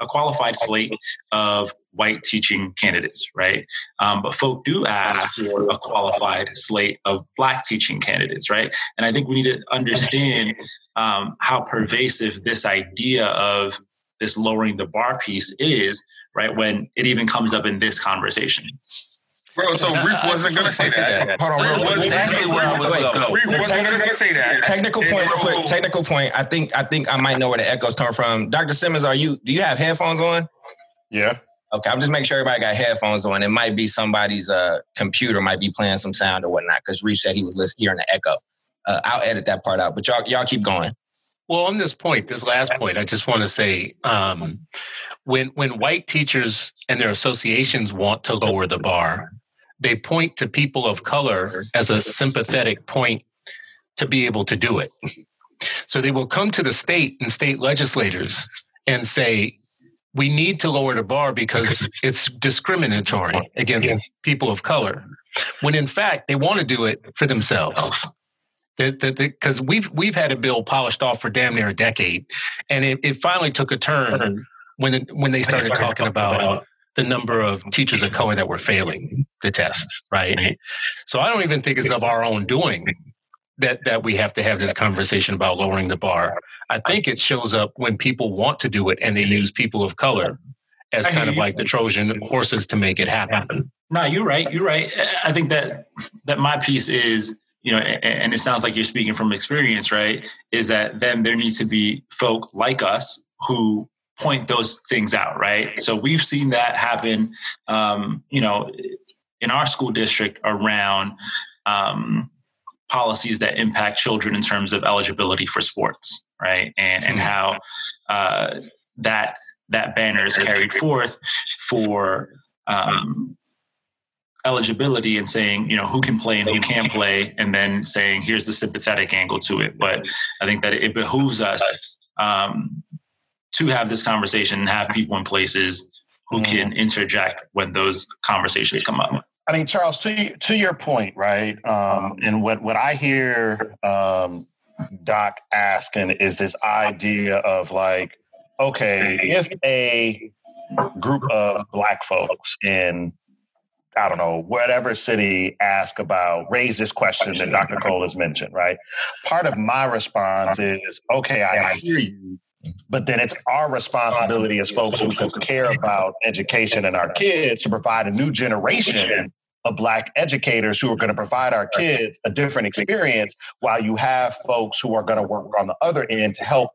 a qualified slate of white teaching candidates, right? Um, but folk do ask for a qualified slate of Black teaching candidates, right? And I think we need to understand um, how pervasive this idea of this lowering the bar piece is, right, when it even comes up in this conversation. Bro, so Reef wasn't going to say that. Hold on, real quick. Reef wasn't going to say that. Technical point, real quick. Technical point. I think I think I might know where the echoes come from. Doctor Simmons, are you? Do you have headphones on? Yeah. Okay, I'm just making sure everybody got headphones on. It might be somebody's uh, computer might be playing some sound or whatnot because Reef said he was listening, hearing the echo. Uh, I'll edit that part out, but y'all y'all keep going. Well, on this point, this last point, I just want to say, um, when when white teachers and their associations want to lower the bar, they point to people of color as a sympathetic point to be able to do it. So they will come to the state and state legislators and say, we need to lower the bar because it's discriminatory against yeah. people of color, when in fact they want to do it for themselves. Because we've we've had a bill polished off for damn near a decade, and it, it finally took a turn when the, when they started talking about the number of teachers of color that were failing the test, right? So I don't even think it's of our own doing that that we have to have this conversation about lowering the bar. I think it shows up when people want to do it and they use people of color as kind of like the Trojan horses to make it happen. No, you're right. You're right. I think that that my piece is, you know, and it sounds like you're speaking from experience, right? Is that then there needs to be folk like us who point those things out, right? So we've seen that happen, um, you know, in our school district around um, policies that impact children in terms of eligibility for sports, right? And and how uh, that that banner is carried forth for Um, eligibility and saying, you know, who can play and who can't play, and then saying, here's the sympathetic angle to it. But I think that it behooves us um, to have this conversation and have people in places who can interject when those conversations come up. I mean, Charles, to to your point, right? Um, and what, what I hear um, Doc asking is this idea of like, okay, if a group of Black folks in I don't know, whatever city ask about, raise this question that Doctor Cole has mentioned, right? Part of my response is, okay, I hear you, but then it's our responsibility as folks who care about education and our kids to provide a new generation of Black educators who are going to provide our kids a different experience, while you have folks who are going to work on the other end to help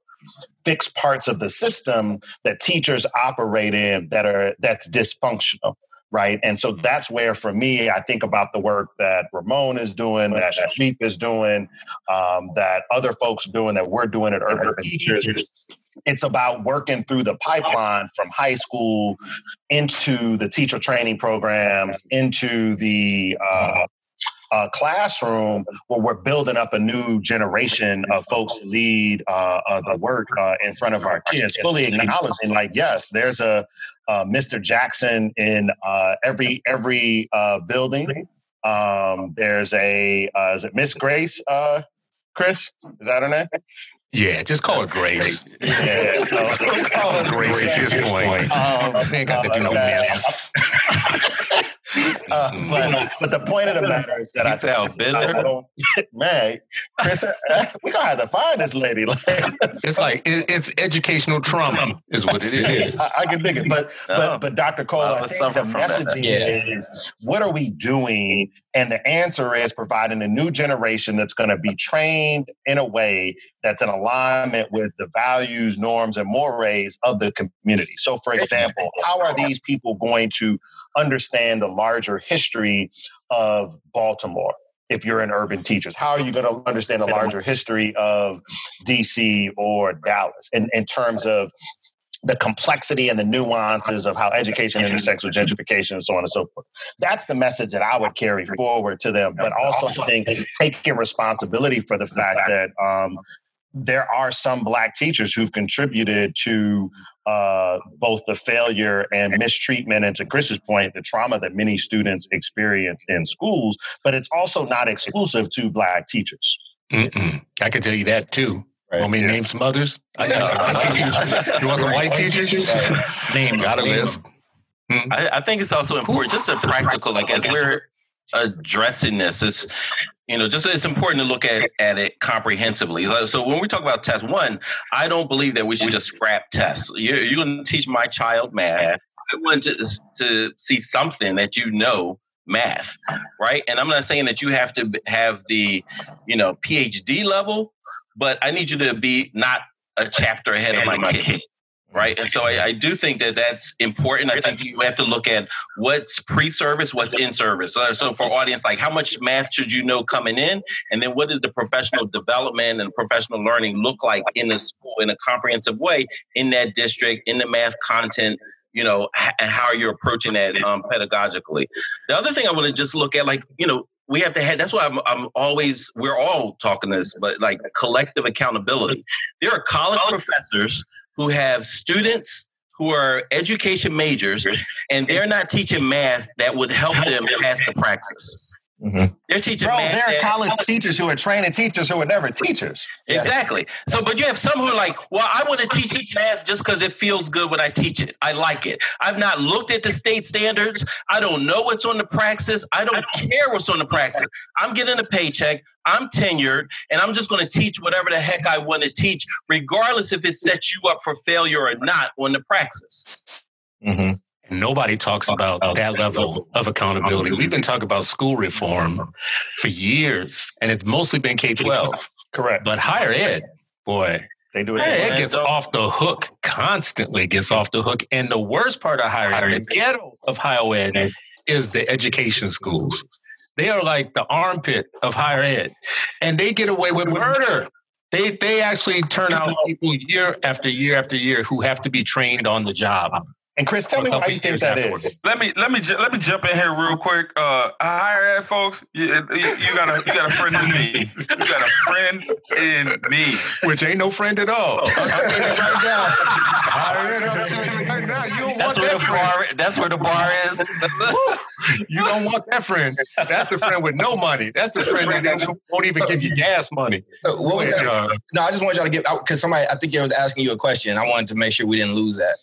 fix parts of the system that teachers operate in that are that's dysfunctional. Right. And so that's where, for me, I think about the work that Ramon is doing, that Sheep is doing, um, that other folks are doing, that we're doing at Urban Teachers. It's about working through the pipeline from high school into the teacher training programs, into the uh, uh, classroom, where we're building up a new generation of folks to lead uh, uh, the work uh, in front of our kids, fully acknowledging, like, yes, there's a Uh, Mister Jackson in uh, every every uh, building. Um, there's a uh, is it Miss Grace? Uh, Chris, is that her name? Yeah, just call her Grace. Yeah, so, call her Grace at this point. Um, I ain't got to do no mess. Uh, but, but the point of the matter is that I, sound I, I don't, man, Chris, we're going to have to find this lady. Like, it's so, like, it, it's educational trauma is what it is. I, I can dig it. But, oh, but, but Doctor Cole, I, I think the messaging yeah. is, what are we doing? And the answer is providing a new generation that's going to be trained in a way that's in alignment with the values, norms, and mores of the community. So, for example, how are these people going to understand the larger history of Baltimore? If you're an urban teacher, how are you going to understand the larger history of D C or Dallas in, in terms of the complexity and the nuances of how education intersects with gentrification and so on and so forth? That's the message that I would carry forward to them, but also I think taking responsibility for the fact that um, there are some Black teachers who've contributed to uh, both the failure and mistreatment, and to Chris's point, the trauma that many students experience in schools, but it's also not exclusive to Black teachers. Mm-mm. I can tell you that too. Right. Want me to yeah. name some others? I got some white teachers. You want some white teachers? Name, got a list. Hmm? I, I think it's also important, just a practical, like as we're addressing this, it's, you know, just it's important to look at, at it comprehensively. So when we talk about tests, one, I don't believe that we should just scrap tests. You're, you're going to teach my child math. I want to, to see something that you know math, right? And I'm not saying that you have to have the, you know, P H D level, but I need you to be not a chapter ahead of my kid, right? And so I, I do think that that's important. I think you have to look at what's pre-service, what's in service. So, so for audience, like how much math should you know coming in? And then what does the professional development and professional learning look like in the school in a comprehensive way in that district, in the math content, you know, and how you're approaching that um, pedagogically. The other thing I want to just look at, like, you know, we have to have, that's why I'm, I'm always, we're all talking this, but like collective accountability. There are college professors who have students who are education majors, and they're not teaching math that would help them pass the praxis. Mm-hmm. They're teaching Bro, math. There are college teachers who are training teachers who are never teachers. Exactly. So, but you have some who are like, well, I want to teach math just because it feels good when I teach it. I like it. I've not looked at the state standards. I don't know what's on the praxis. I don't care what's on the praxis. I'm getting a paycheck. I'm tenured, and I'm just going to teach whatever the heck I want to teach, regardless if it sets you up for failure or not on the praxis. Mm-hmm. Nobody talks about that level of accountability. We've been talking about school reform for years, and it's mostly been K twelve. Correct. But higher ed, boy, they do it. Hey, it gets off the hook constantly, gets off the hook. And the worst part of higher ed, the ghetto of higher ed, is the education schools. They are like the armpit of higher ed, and they get away with murder. They, they actually turn out people year after year after year who have to be trained on the job. And Chris, tell me why you think that is. Let me let me ju- let me jump in here real quick. Uh, higher ed folks, you, you, you got a you got a friend in me. You got a friend in me, which ain't no friend at all. Higher ed, I'm telling you right now, you don't that's want where that the friend. Bar, that's where the bar is. You don't want that friend. That's the friend with no money. That's the friend that won't even give you gas money. So what was that? Uh, no, I just wanted y'all to give out because somebody I think I was asking you a question. I wanted to make sure we didn't lose that.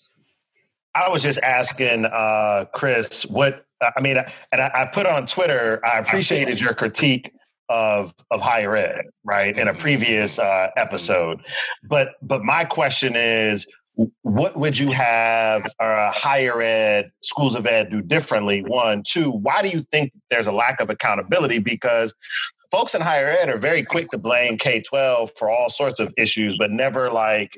I was just asking uh, Chris what I mean, and I, I put on Twitter. I appreciated your critique of of higher ed, right, in a previous uh, episode. But but my question is, what would you have uh, higher ed schools of ed do differently? One, two. Why do you think there's a lack of accountability? Because folks in higher ed are very quick to blame K twelve for all sorts of issues, but never like.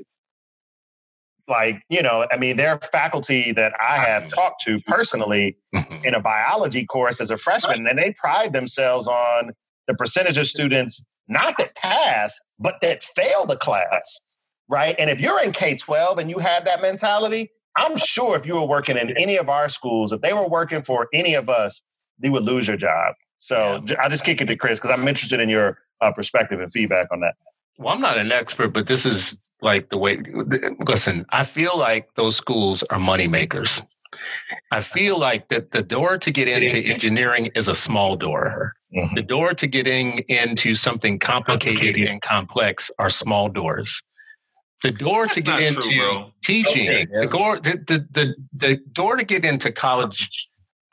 Like, you know, I mean, there are faculty that I have talked to personally mm-hmm. in a biology course as a freshman, and they pride themselves on the percentage of students, not that pass, but that fail the class, right? And if you're in K twelve and you have that mentality, I'm sure if you were working in any of our schools, if they were working for any of us, you would lose your job. So yeah. I'll just kick it to Chris because I'm interested in your uh, perspective and feedback on that. Well, I'm not an expert, but this is like the way, listen, I feel like those schools are moneymakers. I feel like that the door to get into engineering is a small door. Mm-hmm. The door to getting into something complicated and complex are small doors. The door That's to get into true, teaching, okay, yes. the, door, the, the, the, the door to get into college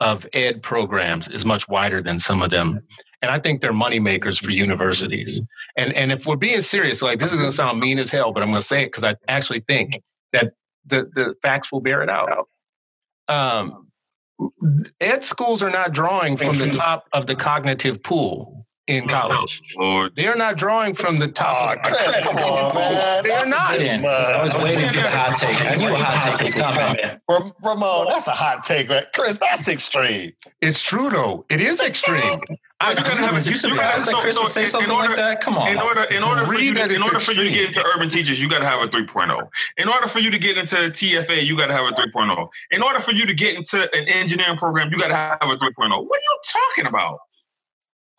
of ed programs is much wider than some of them. And I think they're moneymakers for universities. And and if we're being serious, like, this is going to sound mean as hell, but I'm going to say it because I actually think that the, the facts will bear it out. Um, ed schools are not drawing from the top of the cognitive pool in college. Oh, they're not drawing from the top. Oh, Chris, come on, man. They're not. I was waiting for the hot take. I knew a hot take was coming. Ramon, that's a hot take, right? Chris, that's extreme. It's true, though. It is extreme. I'm going to have a you guys like Chris so, would say something order, like that? Come on. In order, in order, for you, to, in order for you to get into Urban Teachers, you got to have a three point oh. In order for you to get into T F A, you got to have a three point oh. In order for you to get into an engineering program, you got to have a three point oh. What are you talking about?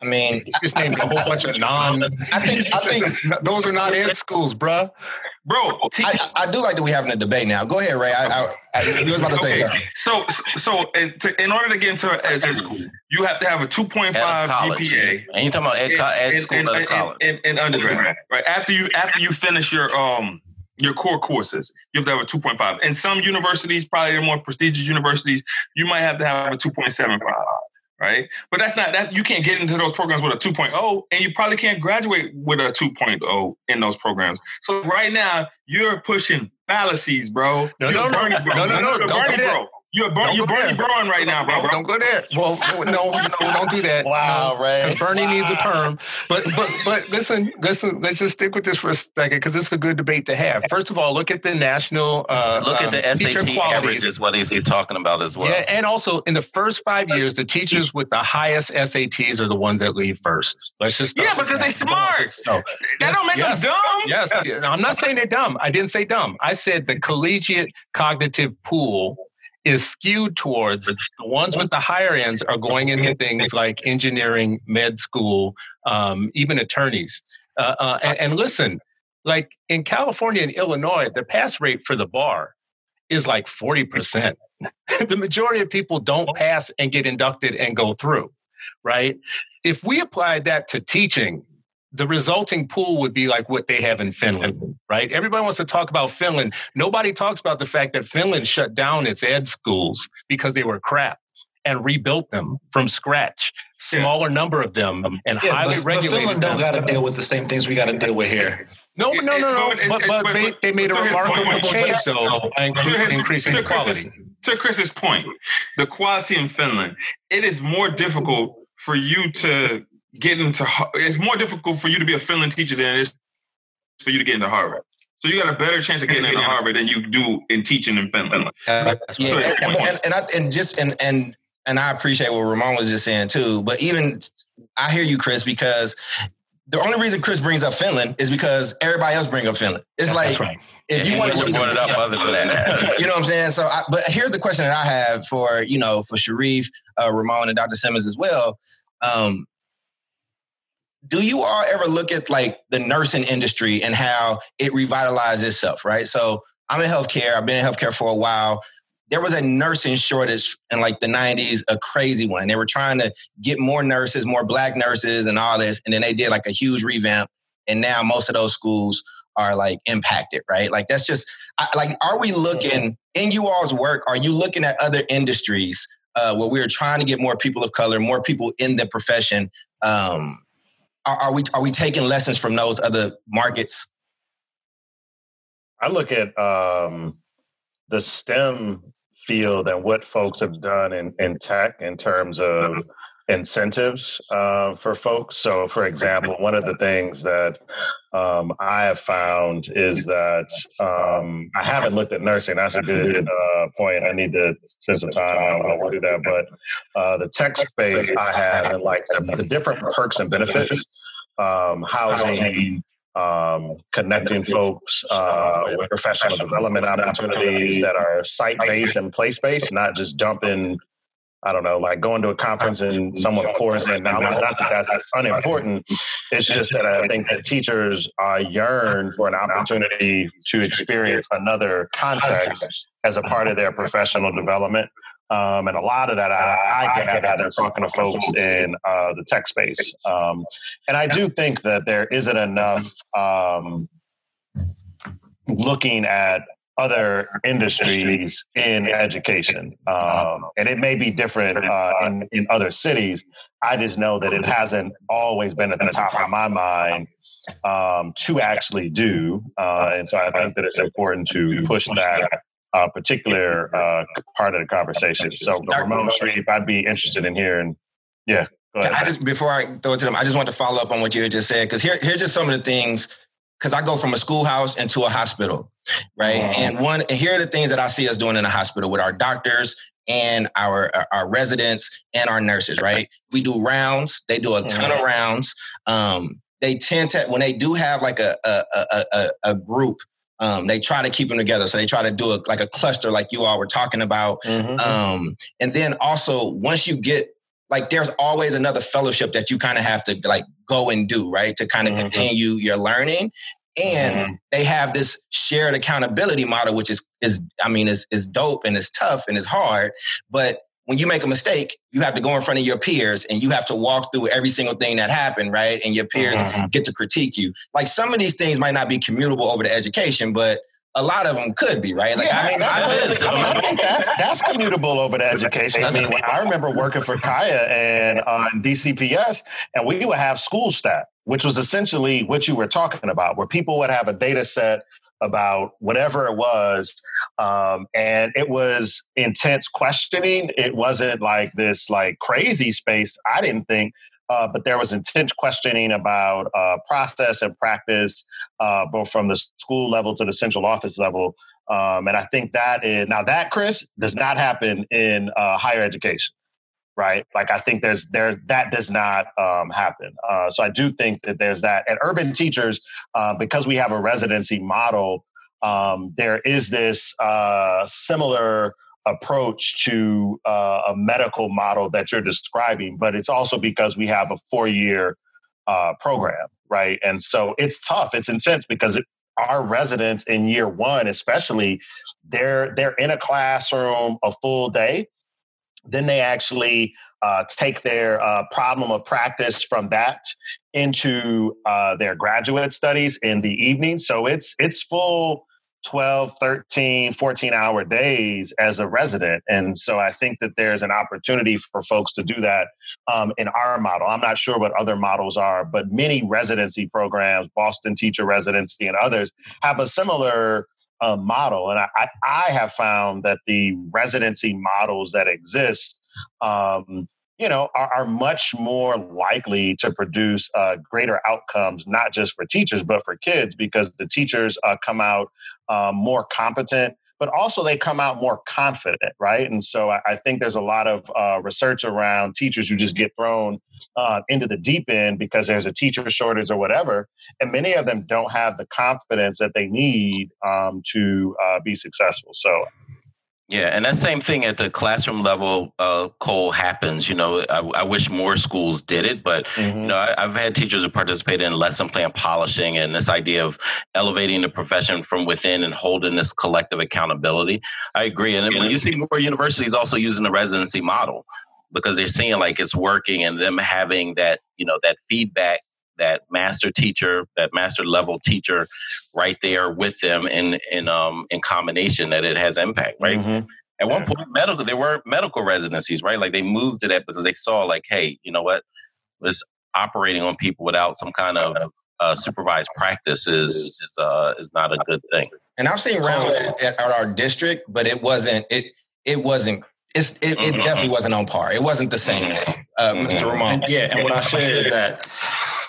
I mean, you just named a whole bunch of non. I think I think those are not ed schools, bruh. Bro, t- I, I do like that we're having a debate now. Go ahead, Ray. I, I, I was about to say okay. something. So, so in, to, in order to get into an ed school, you have to have a two point five G P A. And you're talking about ed, and, ed school and, and, college and, and, and undergrad, right? After you after you finish your um your core courses, you have to have a two point five. And some universities, probably the more prestigious universities, you might have to have a two point seven five. Right. But that's not that you can't get into those programs with a two point oh, and you probably can't graduate with a two point oh in those programs. So right now you're pushing fallacies, bro. No, you're no, Bernie, bro. No, no, no. You're Bernie, bro. You're Bernie, you're Bernie Brown right now, bro. Don't go there. Well, no, no, don't do that. Wow, no, Ray. Bernie wow. needs a perm. But but but listen, listen, let's just stick with this for a second because it's a good debate to have. First of all, look at the national uh, look at the um, S A T average is what he's talking about as well. Yeah, and also in the first five years, the teachers with the highest S A Ts are the ones that leave first. Let's just yeah, because they're smart. So, that yes, don't make yes, them dumb. Yes, yes. No, I'm not saying they're dumb. I didn't say dumb. I said the collegiate cognitive pool is skewed towards the ones with the higher ends are going into things like engineering, med school, um, even attorneys. Uh, uh, and, and listen, like in California and Illinois, the pass rate for the bar is like forty percent. The majority of people don't pass and get inducted and go through, right? If we applied that to teaching, the resulting pool would be like what they have in Finland, right? Everybody wants to talk about Finland. Nobody talks about the fact that Finland shut down its ed schools because they were crap and rebuilt them from scratch. Smaller yeah. number of them and yeah, highly but, regulated. But Finland don't got to deal with the same things we got to deal with here. No, no, no, no. It, it, but, but, but, but they made a remarkable point, change, though, by increasing equality. To Chris's point, the quality in Finland, it is more difficult for you to get into, it's more difficult for you to be a Finland teacher than it is for you to get into Harvard. So you got a better chance of getting into Harvard than you do in teaching in Finland. Uh, yeah, and, and, and, I, and just and and and I appreciate what Ramon was just saying too. But even I hear you, Chris, because the only reason Chris brings up Finland is because everybody else brings up Finland. It's yeah, like right. if yeah, you want to bring it up, yeah. other than that, you know what I'm saying. So, I, but here's the question that I have for you know for Sharif, uh, Ramon, and Doctor Simmons as well. Um, Do you all ever look at like the nursing industry and how it revitalized itself, right? So I'm in healthcare. I've been in healthcare for a while. There was a nursing shortage in like the nineties, a crazy one. They were trying to get more nurses, more black nurses and all this. And then they did like a huge revamp. And now most of those schools are like impacted, right? Like that's just I, like, are we looking in you all's work? Are you looking at other industries uh, where we're trying to get more people of color, more people in the profession? Um, Are we are we taking lessons from those other markets? I look at um, the STEM field and what folks have done in, in tech in terms of incentives uh, for folks. So, for example, one of the things that um, I have found is that um, I haven't looked at nursing. That's a good uh, point. I need to spend some time. I don't want to do that. But uh, the tech space I have and like the, the different perks and benefits, um, housing, um, connecting folks uh, with professional development opportunities that are site-based and place-based, not just dumping I don't know, like going to a conference and someone pours in knowledge. Not that that's unimportant. It's just that I think that teachers uh, yearn for an opportunity to experience another context as a part of their professional development. Um, and a lot of that I, I get out there talking to folks in uh, the tech space. Um, and I do think that there isn't enough um, looking at other industries in education. Um, and it may be different uh, in, in other cities. I just know that it hasn't always been at the top of my mind um, to actually do. Uh, and so I think that it's important to push that uh, particular uh, part of the conversation. So Ramon Sharif, I'd be interested in hearing. Yeah. Go ahead. I just, before I throw it to them, I just want to follow up on what you just said, because here, here's just some of the things. Because I go from a schoolhouse into a hospital, right? Mm-hmm. And one, and here are the things that I see us doing in a hospital with our doctors and our our residents and our nurses, right? We do rounds. They do a ton mm-hmm. of rounds. Um, they tend to, when they do have like a a a, a, a group, um, they try to keep them together. So they try to do a, like a cluster, like you all were talking about. Mm-hmm. Um, and then also, once you get like, there's always another fellowship that you kind of have to like go and do, right? To kind of mm-hmm. continue your learning. And mm-hmm. they have this shared accountability model, which is, is I mean, is, is dope and it's tough and it's hard. But when you make a mistake, you have to go in front of your peers and you have to walk through every single thing that happened, right? And your peers mm-hmm. get to critique you. Like, some of these things might not be commutable over to education, but a lot of them could be, right? Like, yeah, I mean, that's I, it. I, mean, I think that's that's commutable over to education. I mean, I remember working for Kaya and on D C P S, and we would have school stat, which was essentially what you were talking about, where people would have a data set about whatever it was, um, and it was intense questioning. It wasn't like this like crazy space, I didn't think. Uh, but there was intense questioning about uh, process and practice, uh, both from the school level to the central office level. Um, and I think that is, now that, Chris, does not happen in uh, higher education, right? Like, I think there's there that does not um, happen. Uh, so I do think that there's that. At Urban Teachers, uh, because we have a residency model, um, there is this uh, similar approach to uh, a medical model that you're describing, but it's also because we have a four-year uh, program, right? And so it's tough, it's intense, because it, our residents in year one, especially, they're they're in a classroom a full day. Then they actually uh, take their uh, problem of practice from that into uh, their graduate studies in the evening. So it's it's full twelve, thirteen, fourteen hour days as a resident. And so I think that there's an opportunity for folks to do that um, in our model. I'm not sure what other models are, but many residency programs, Boston Teacher Residency and others, have a similar uh, model. And I, I have found that the residency models that exist um, you know, are, are much more likely to produce uh, greater outcomes, not just for teachers, but for kids, because the teachers uh, come out uh, more competent, but also they come out more confident, right? And so I, I think there's a lot of uh, research around teachers who just get thrown uh, into the deep end because there's a teacher shortage or whatever, and many of them don't have the confidence that they need um, to uh, be successful. So yeah, and that same thing at the classroom level, uh, Cole, happens. You know, I, I wish more schools did it, but mm-hmm. you know, I, I've had teachers who participate in lesson plan polishing and this idea of elevating the profession from within and holding this collective accountability. I agree, and when you see more universities also using the residency model, because they're seeing like it's working, and them having that, you know, that feedback, that master teacher, that master level teacher right there with them in, in, um, in combination, that it has impact, right? Mm-hmm. At one point, medical, there were medical residencies, right? Like, they moved to that because they saw like, hey, you know what, this operating on people without some kind of uh, supervised practice is, is, uh, is not a good thing. And I've seen rounds at, at our district, but it wasn't, it, it wasn't, It's, it, it mm-hmm. definitely wasn't on par. It wasn't the same day, uh, mm-hmm. Mister Ramon. And, yeah, and what I'll share is that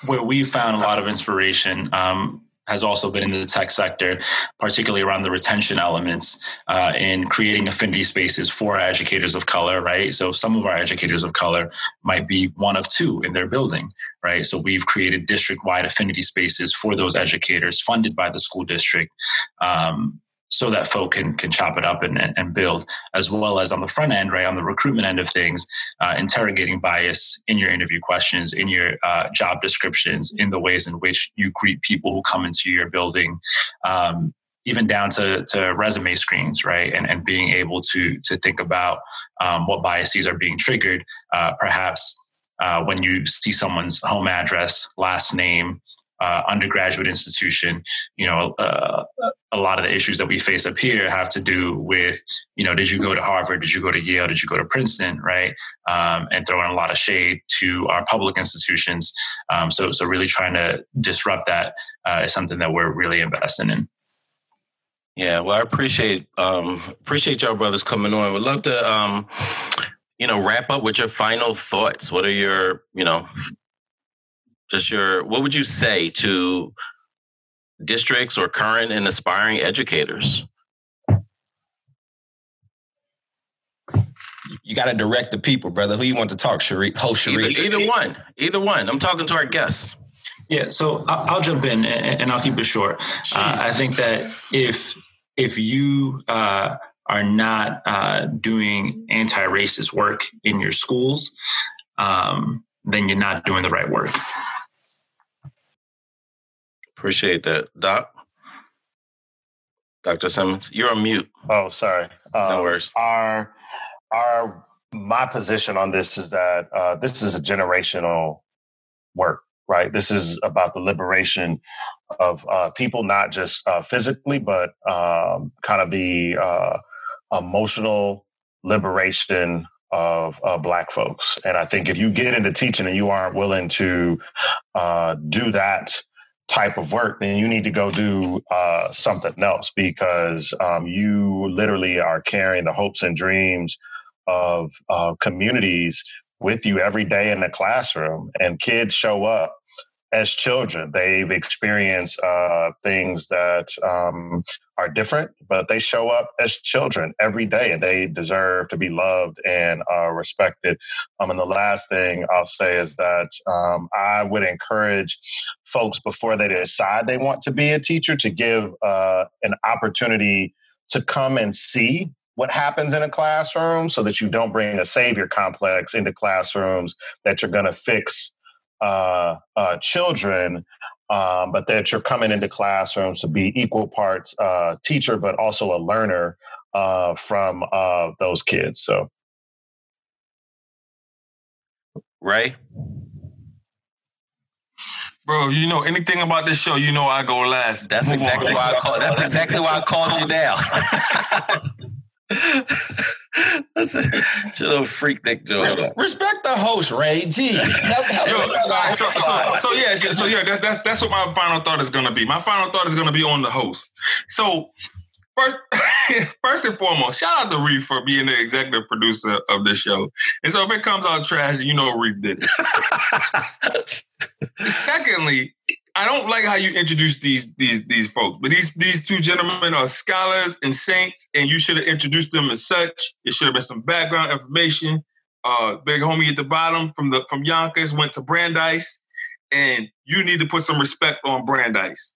where we found a lot of inspiration um, has also been in the tech sector, particularly around the retention elements uh, in creating affinity spaces for our educators of color, right? So some of our educators of color might be one of two in their building, right? So we've created district-wide affinity spaces for those educators funded by the school district, um, so that folk can, can chop it up and, and build, as well as on the front end, right, on the recruitment end of things, uh, interrogating bias in your interview questions, in your uh, job descriptions, in the ways in which you greet people who come into your building, um, even down to, to resume screens, right, and, and being able to, to think about um, what biases are being triggered, uh, perhaps uh, when you see someone's home address, last name, uh, undergraduate institution, you know, uh, a lot of the issues that we face up here have to do with, you know, did you go to Harvard? Did you go to Yale? Did you go to Princeton? Right. Um, and throwing a lot of shade to our public institutions. Um, so, so really trying to disrupt that uh, is something that we're really investing in. Yeah. Well, I appreciate, um, appreciate y'all brothers coming on. Would love to, um, you know, wrap up with your final thoughts. What are your, you know, just your, what would you say to districts or current and aspiring educators? You got to direct the people, brother. Who you want to talk, Sharif? Host Sharif. Either, either one, either one. I'm talking to our guests. Yeah. So I'll jump in and I'll keep it short. Uh, I think that if, if you, uh, are not uh, doing anti-racist work in your schools, um, then you're not doing the right work. Appreciate that. Doc? Doctor Simmons, you're on mute. Oh, sorry. Um, no worries. Our, our, my position on this is that uh, this is a generational work, right? This is about the liberation of uh, people, not just uh, physically, but um, kind of the... Uh, emotional liberation of uh, Black folks. And I think if you get into teaching and you aren't willing to uh, do that type of work, then you need to go do uh, something else, because um, you literally are carrying the hopes and dreams of uh, communities with you every day in the classroom. And kids show up as children. They've experienced uh, things that um, are different, but they show up as children every day, and they deserve to be loved and uh, respected. Um, and the last thing I'll say is that um, I would encourage folks, before they decide they want to be a teacher, to give uh, an opportunity to come and see what happens in a classroom, so that you don't bring a savior complex into classrooms, that you're going to fix uh, uh, children, Um, but that you're coming into classrooms to be equal parts uh, teacher, but also a learner uh, from uh, those kids. So, Ray? Bro, you know anything about this show, you know I go last. That's Move exactly on. why I called. That's exactly why I called you down. That's a little freak Nick Joe. Respect, respect the host, Ray. Gee. Help, help Yo, so, so, so yeah, so yeah, that's, that's that's what my final thought is gonna be. My final thought is gonna be on the host. So first, first and foremost, shout out to Reed for being the executive producer of this show. And so if it comes out trash, you know Reed did it. Secondly, I don't like how you introduce these these these folks, but these these two gentlemen are scholars and saints, and you should have introduced them as such. It should have been some background information. Uh, big homie at the bottom from the from Yonkers went to Brandeis, and you need to put some respect on Brandeis.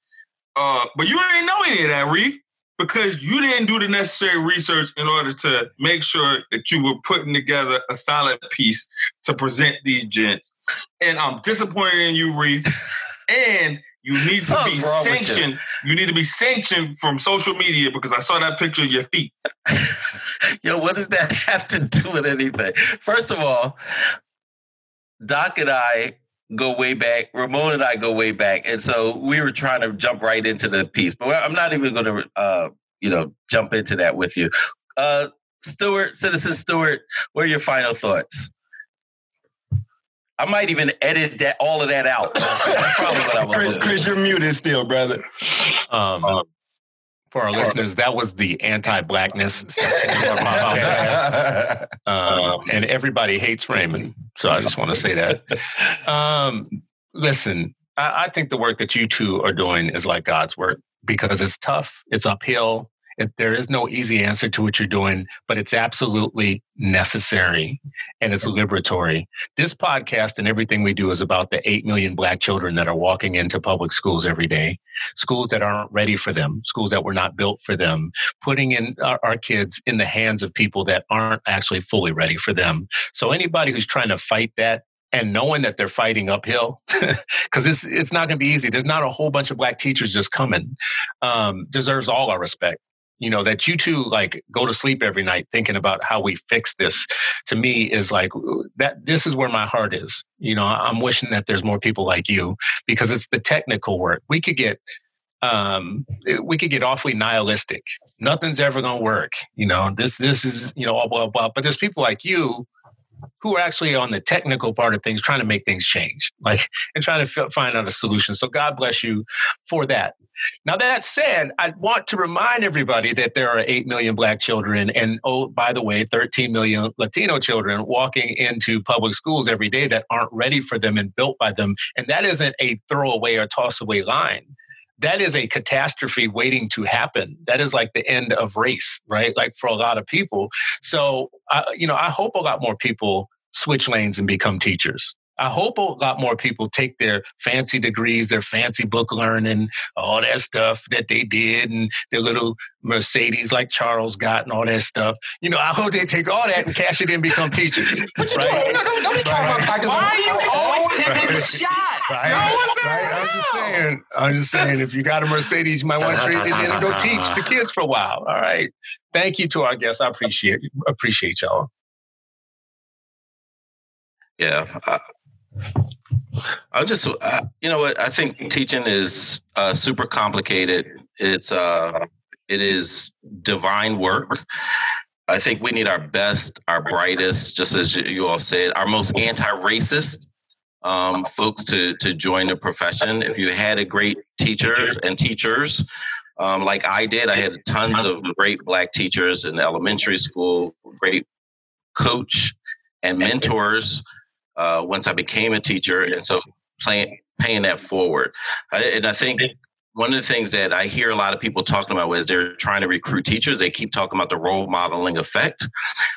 Uh, but you didn't know any of that, Reef, because you didn't do the necessary research in order to make sure that you were putting together a solid piece to present these gents. And I'm disappointed in you, Reef. And you need to be sanctioned. You. you need to be sanctioned from social media, because I saw that picture of your feet. Yo, what does that have to do with anything? First of all, Doc and I go way back. Ramon and I go way back. And so we were trying to jump right into the piece. But I'm not even going to, uh, you know, jump into that with you. Uh, Stewart, Citizen Stewart, what are your final thoughts? I might even edit that all of that out. That's probably what I was doing. Chris, you're muted still, brother. Um, um, for our listeners, that was the anti-Blackness section of my podcast. Um, and everybody hates Raymond, so I just want to say that. Um, listen, I, I think the work that you two are doing is like God's work, because it's tough, it's uphill. It, there is no easy answer to what you're doing, but it's absolutely necessary and it's liberatory. This podcast and everything we do is about the eight million Black children that are walking into public schools every day, schools that aren't ready for them, schools that were not built for them, putting in our, our kids in the hands of people that aren't actually fully ready for them. So anybody who's trying to fight that, and knowing that they're fighting uphill, because it's it's not going to be easy. There's not a whole bunch of Black teachers just coming, um, deserves all our respect. you know, that you two like go to sleep every night thinking about how we fix this, to me is like that. This is where my heart is. You know, I'm wishing that there's more people like you, because it's the technical work. We could get, um, we could get awfully nihilistic. Nothing's ever going to work. You know, this, this is, you know, blah, blah, blah. But there's people like you who are actually on the technical part of things, trying to make things change, like, and trying to find out a solution. So God bless you for that. Now, that said, I want to remind everybody that there are eight million Black children and, oh, by the way, thirteen million Latino children walking into public schools every day that aren't ready for them and built by them. And that isn't a throwaway or toss away line. That is a catastrophe waiting to happen. That is like the end of race, right? Like for a lot of people. So, uh, you know, I hope a lot more people switch lanes and become teachers. I hope a lot more people take their fancy degrees, their fancy book learning, all that stuff that they did, and their little Mercedes like Charles got and all that stuff. You know, I hope they take all that and cash it in and become teachers. What you right? doing? No, no, don't be talking about tigers. Why are you always taking shots? Right? Right? I'm just saying, I'm just saying, if you got a Mercedes, you might want to trade it in and go teach the kids for a while. All right. Thank you to our guests. I appreciate appreciate y'all. Yeah. I- I'll just, uh, you know what, I think teaching is uh, super complicated. It's, uh, it is divine work. I think we need our best, our brightest, just as you all said, our most anti-racist um, folks to, to join the profession. If you had a great teacher and teachers, um, like I did, I had tons of great Black teachers in elementary school, great coach and mentors. Uh, once I became a teacher, and so playing, paying that forward. I, and I think one of the things that I hear a lot of people talking about is they're trying to recruit teachers. They keep talking about the role modeling effect,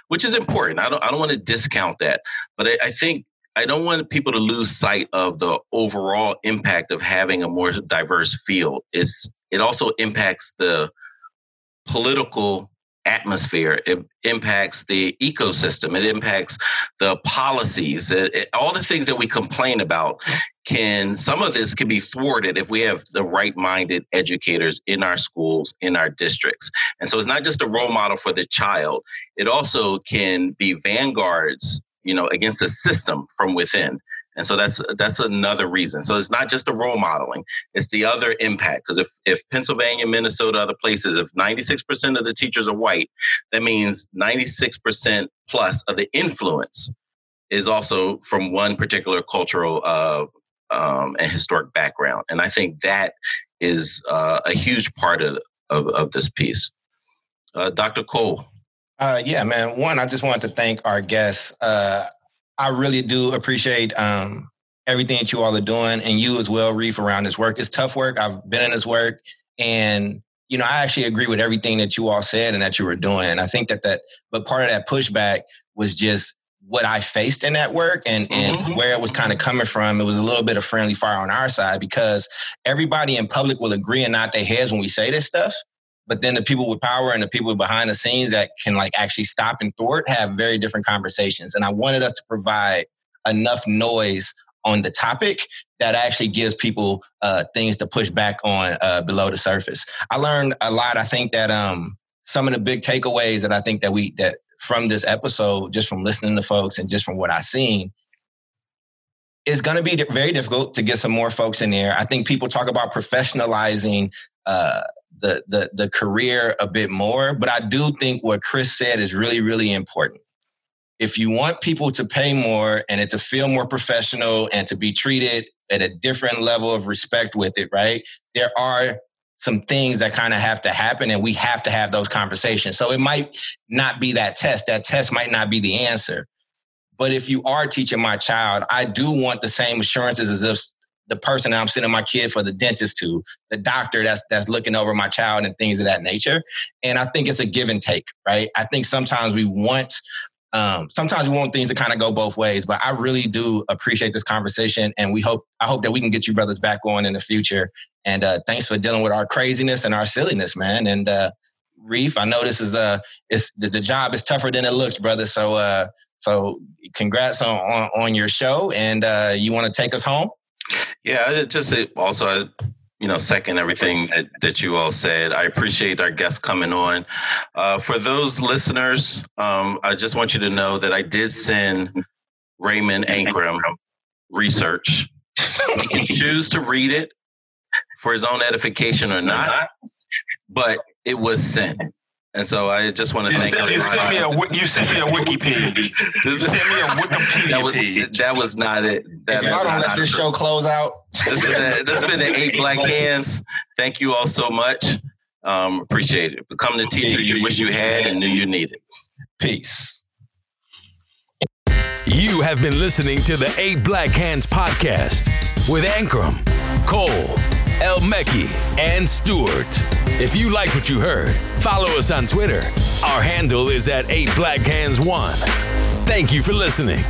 which is important. I don't, I don't want to discount that, but I, I think I don't want people to lose sight of the overall impact of having a more diverse field. It's, it also impacts the political atmosphere. It impacts the ecosystem. It impacts the policies. It, it, all the things that we complain about can, some of this can be thwarted if we have the right-minded educators in our schools, in our districts. And so it's not just a role model for the child. It also can be vanguards, you know, against a system from within. And so that's that's another reason. So it's not just the role modeling, it's the other impact. Because if, if Pennsylvania, Minnesota, other places, if ninety-six percent of the teachers are white, that means ninety-six percent plus of the influence is also from one particular cultural uh, um, and historic background. And I think that is uh, a huge part of, of, of this piece. Uh, Doctor Cole. Uh, yeah, man. One, I just wanted to thank our guests. Uh I really do appreciate um, everything that you all are doing, and you as well, Reef, around this work. It's tough work. I've been in this work, and, you know, I actually agree with everything that you all said and that you were doing. I think that that, but part of that pushback was just what I faced in that work and, and mm-hmm. where it was kind of coming from. It was a little bit of friendly fire on our side, because everybody in public will agree and nod their heads when we say this stuff. But then the people with power and the people behind the scenes that can like actually stop and thwart have very different conversations. And I wanted us to provide enough noise on the topic that actually gives people uh, things to push back on uh, below the surface. I learned a lot. I think that um, some of the big takeaways that I think that we that from this episode, just from listening to folks and just from what I've seen, it's going to be very difficult to get some more folks in there. I think people talk about professionalizing uh, the, the, the career a bit more, but I do think what Chris said is really, really important. If you want people to pay more and it to feel more professional and to be treated at a different level of respect with it, right? There are some things that kind of have to happen, and we have to have those conversations. So it might not be that test. That test might not be the answer. But if you are teaching my child, I do want the same assurances as if the person that I'm sending my kid for the dentist to, the doctor that's that's looking over my child and things of that nature. And I think it's a give and take, right? I think sometimes we want, um, sometimes we want things to kind of go both ways. But I really do appreciate this conversation, and we hope I hope that we can get you brothers back on in the future. And uh, thanks for dealing with our craziness and our silliness, man. And uh, Reef, I know this is uh, it's the, the job is tougher than it looks, brother. So. Uh, So congrats on, on, on your show. And uh, you want to take us home? Yeah, just also, you know, second everything that, that you all said. I appreciate our guests coming on. Uh, for those listeners, um, I just want you to know that I did send Raymond Ankrum research. He can choose to read it for his own edification or not, but it was sent. And so I just want to you thank sent, you, sent me a, you sent me a wiki page. You sent me a Wikipedia that was, page. That was not it. That if I don't let this true. show close out. This has been, been the Eight Black Hands. Thank you all so much. Um, appreciate it. Become the teacher you wish you had and knew you needed. Peace. You have been listening to the Eight Black Hands podcast with Ankrum, Cole, El Mekki, and Stewart. If you like what you heard, follow us on Twitter. Our handle is at eight black hands one. Thank you for listening.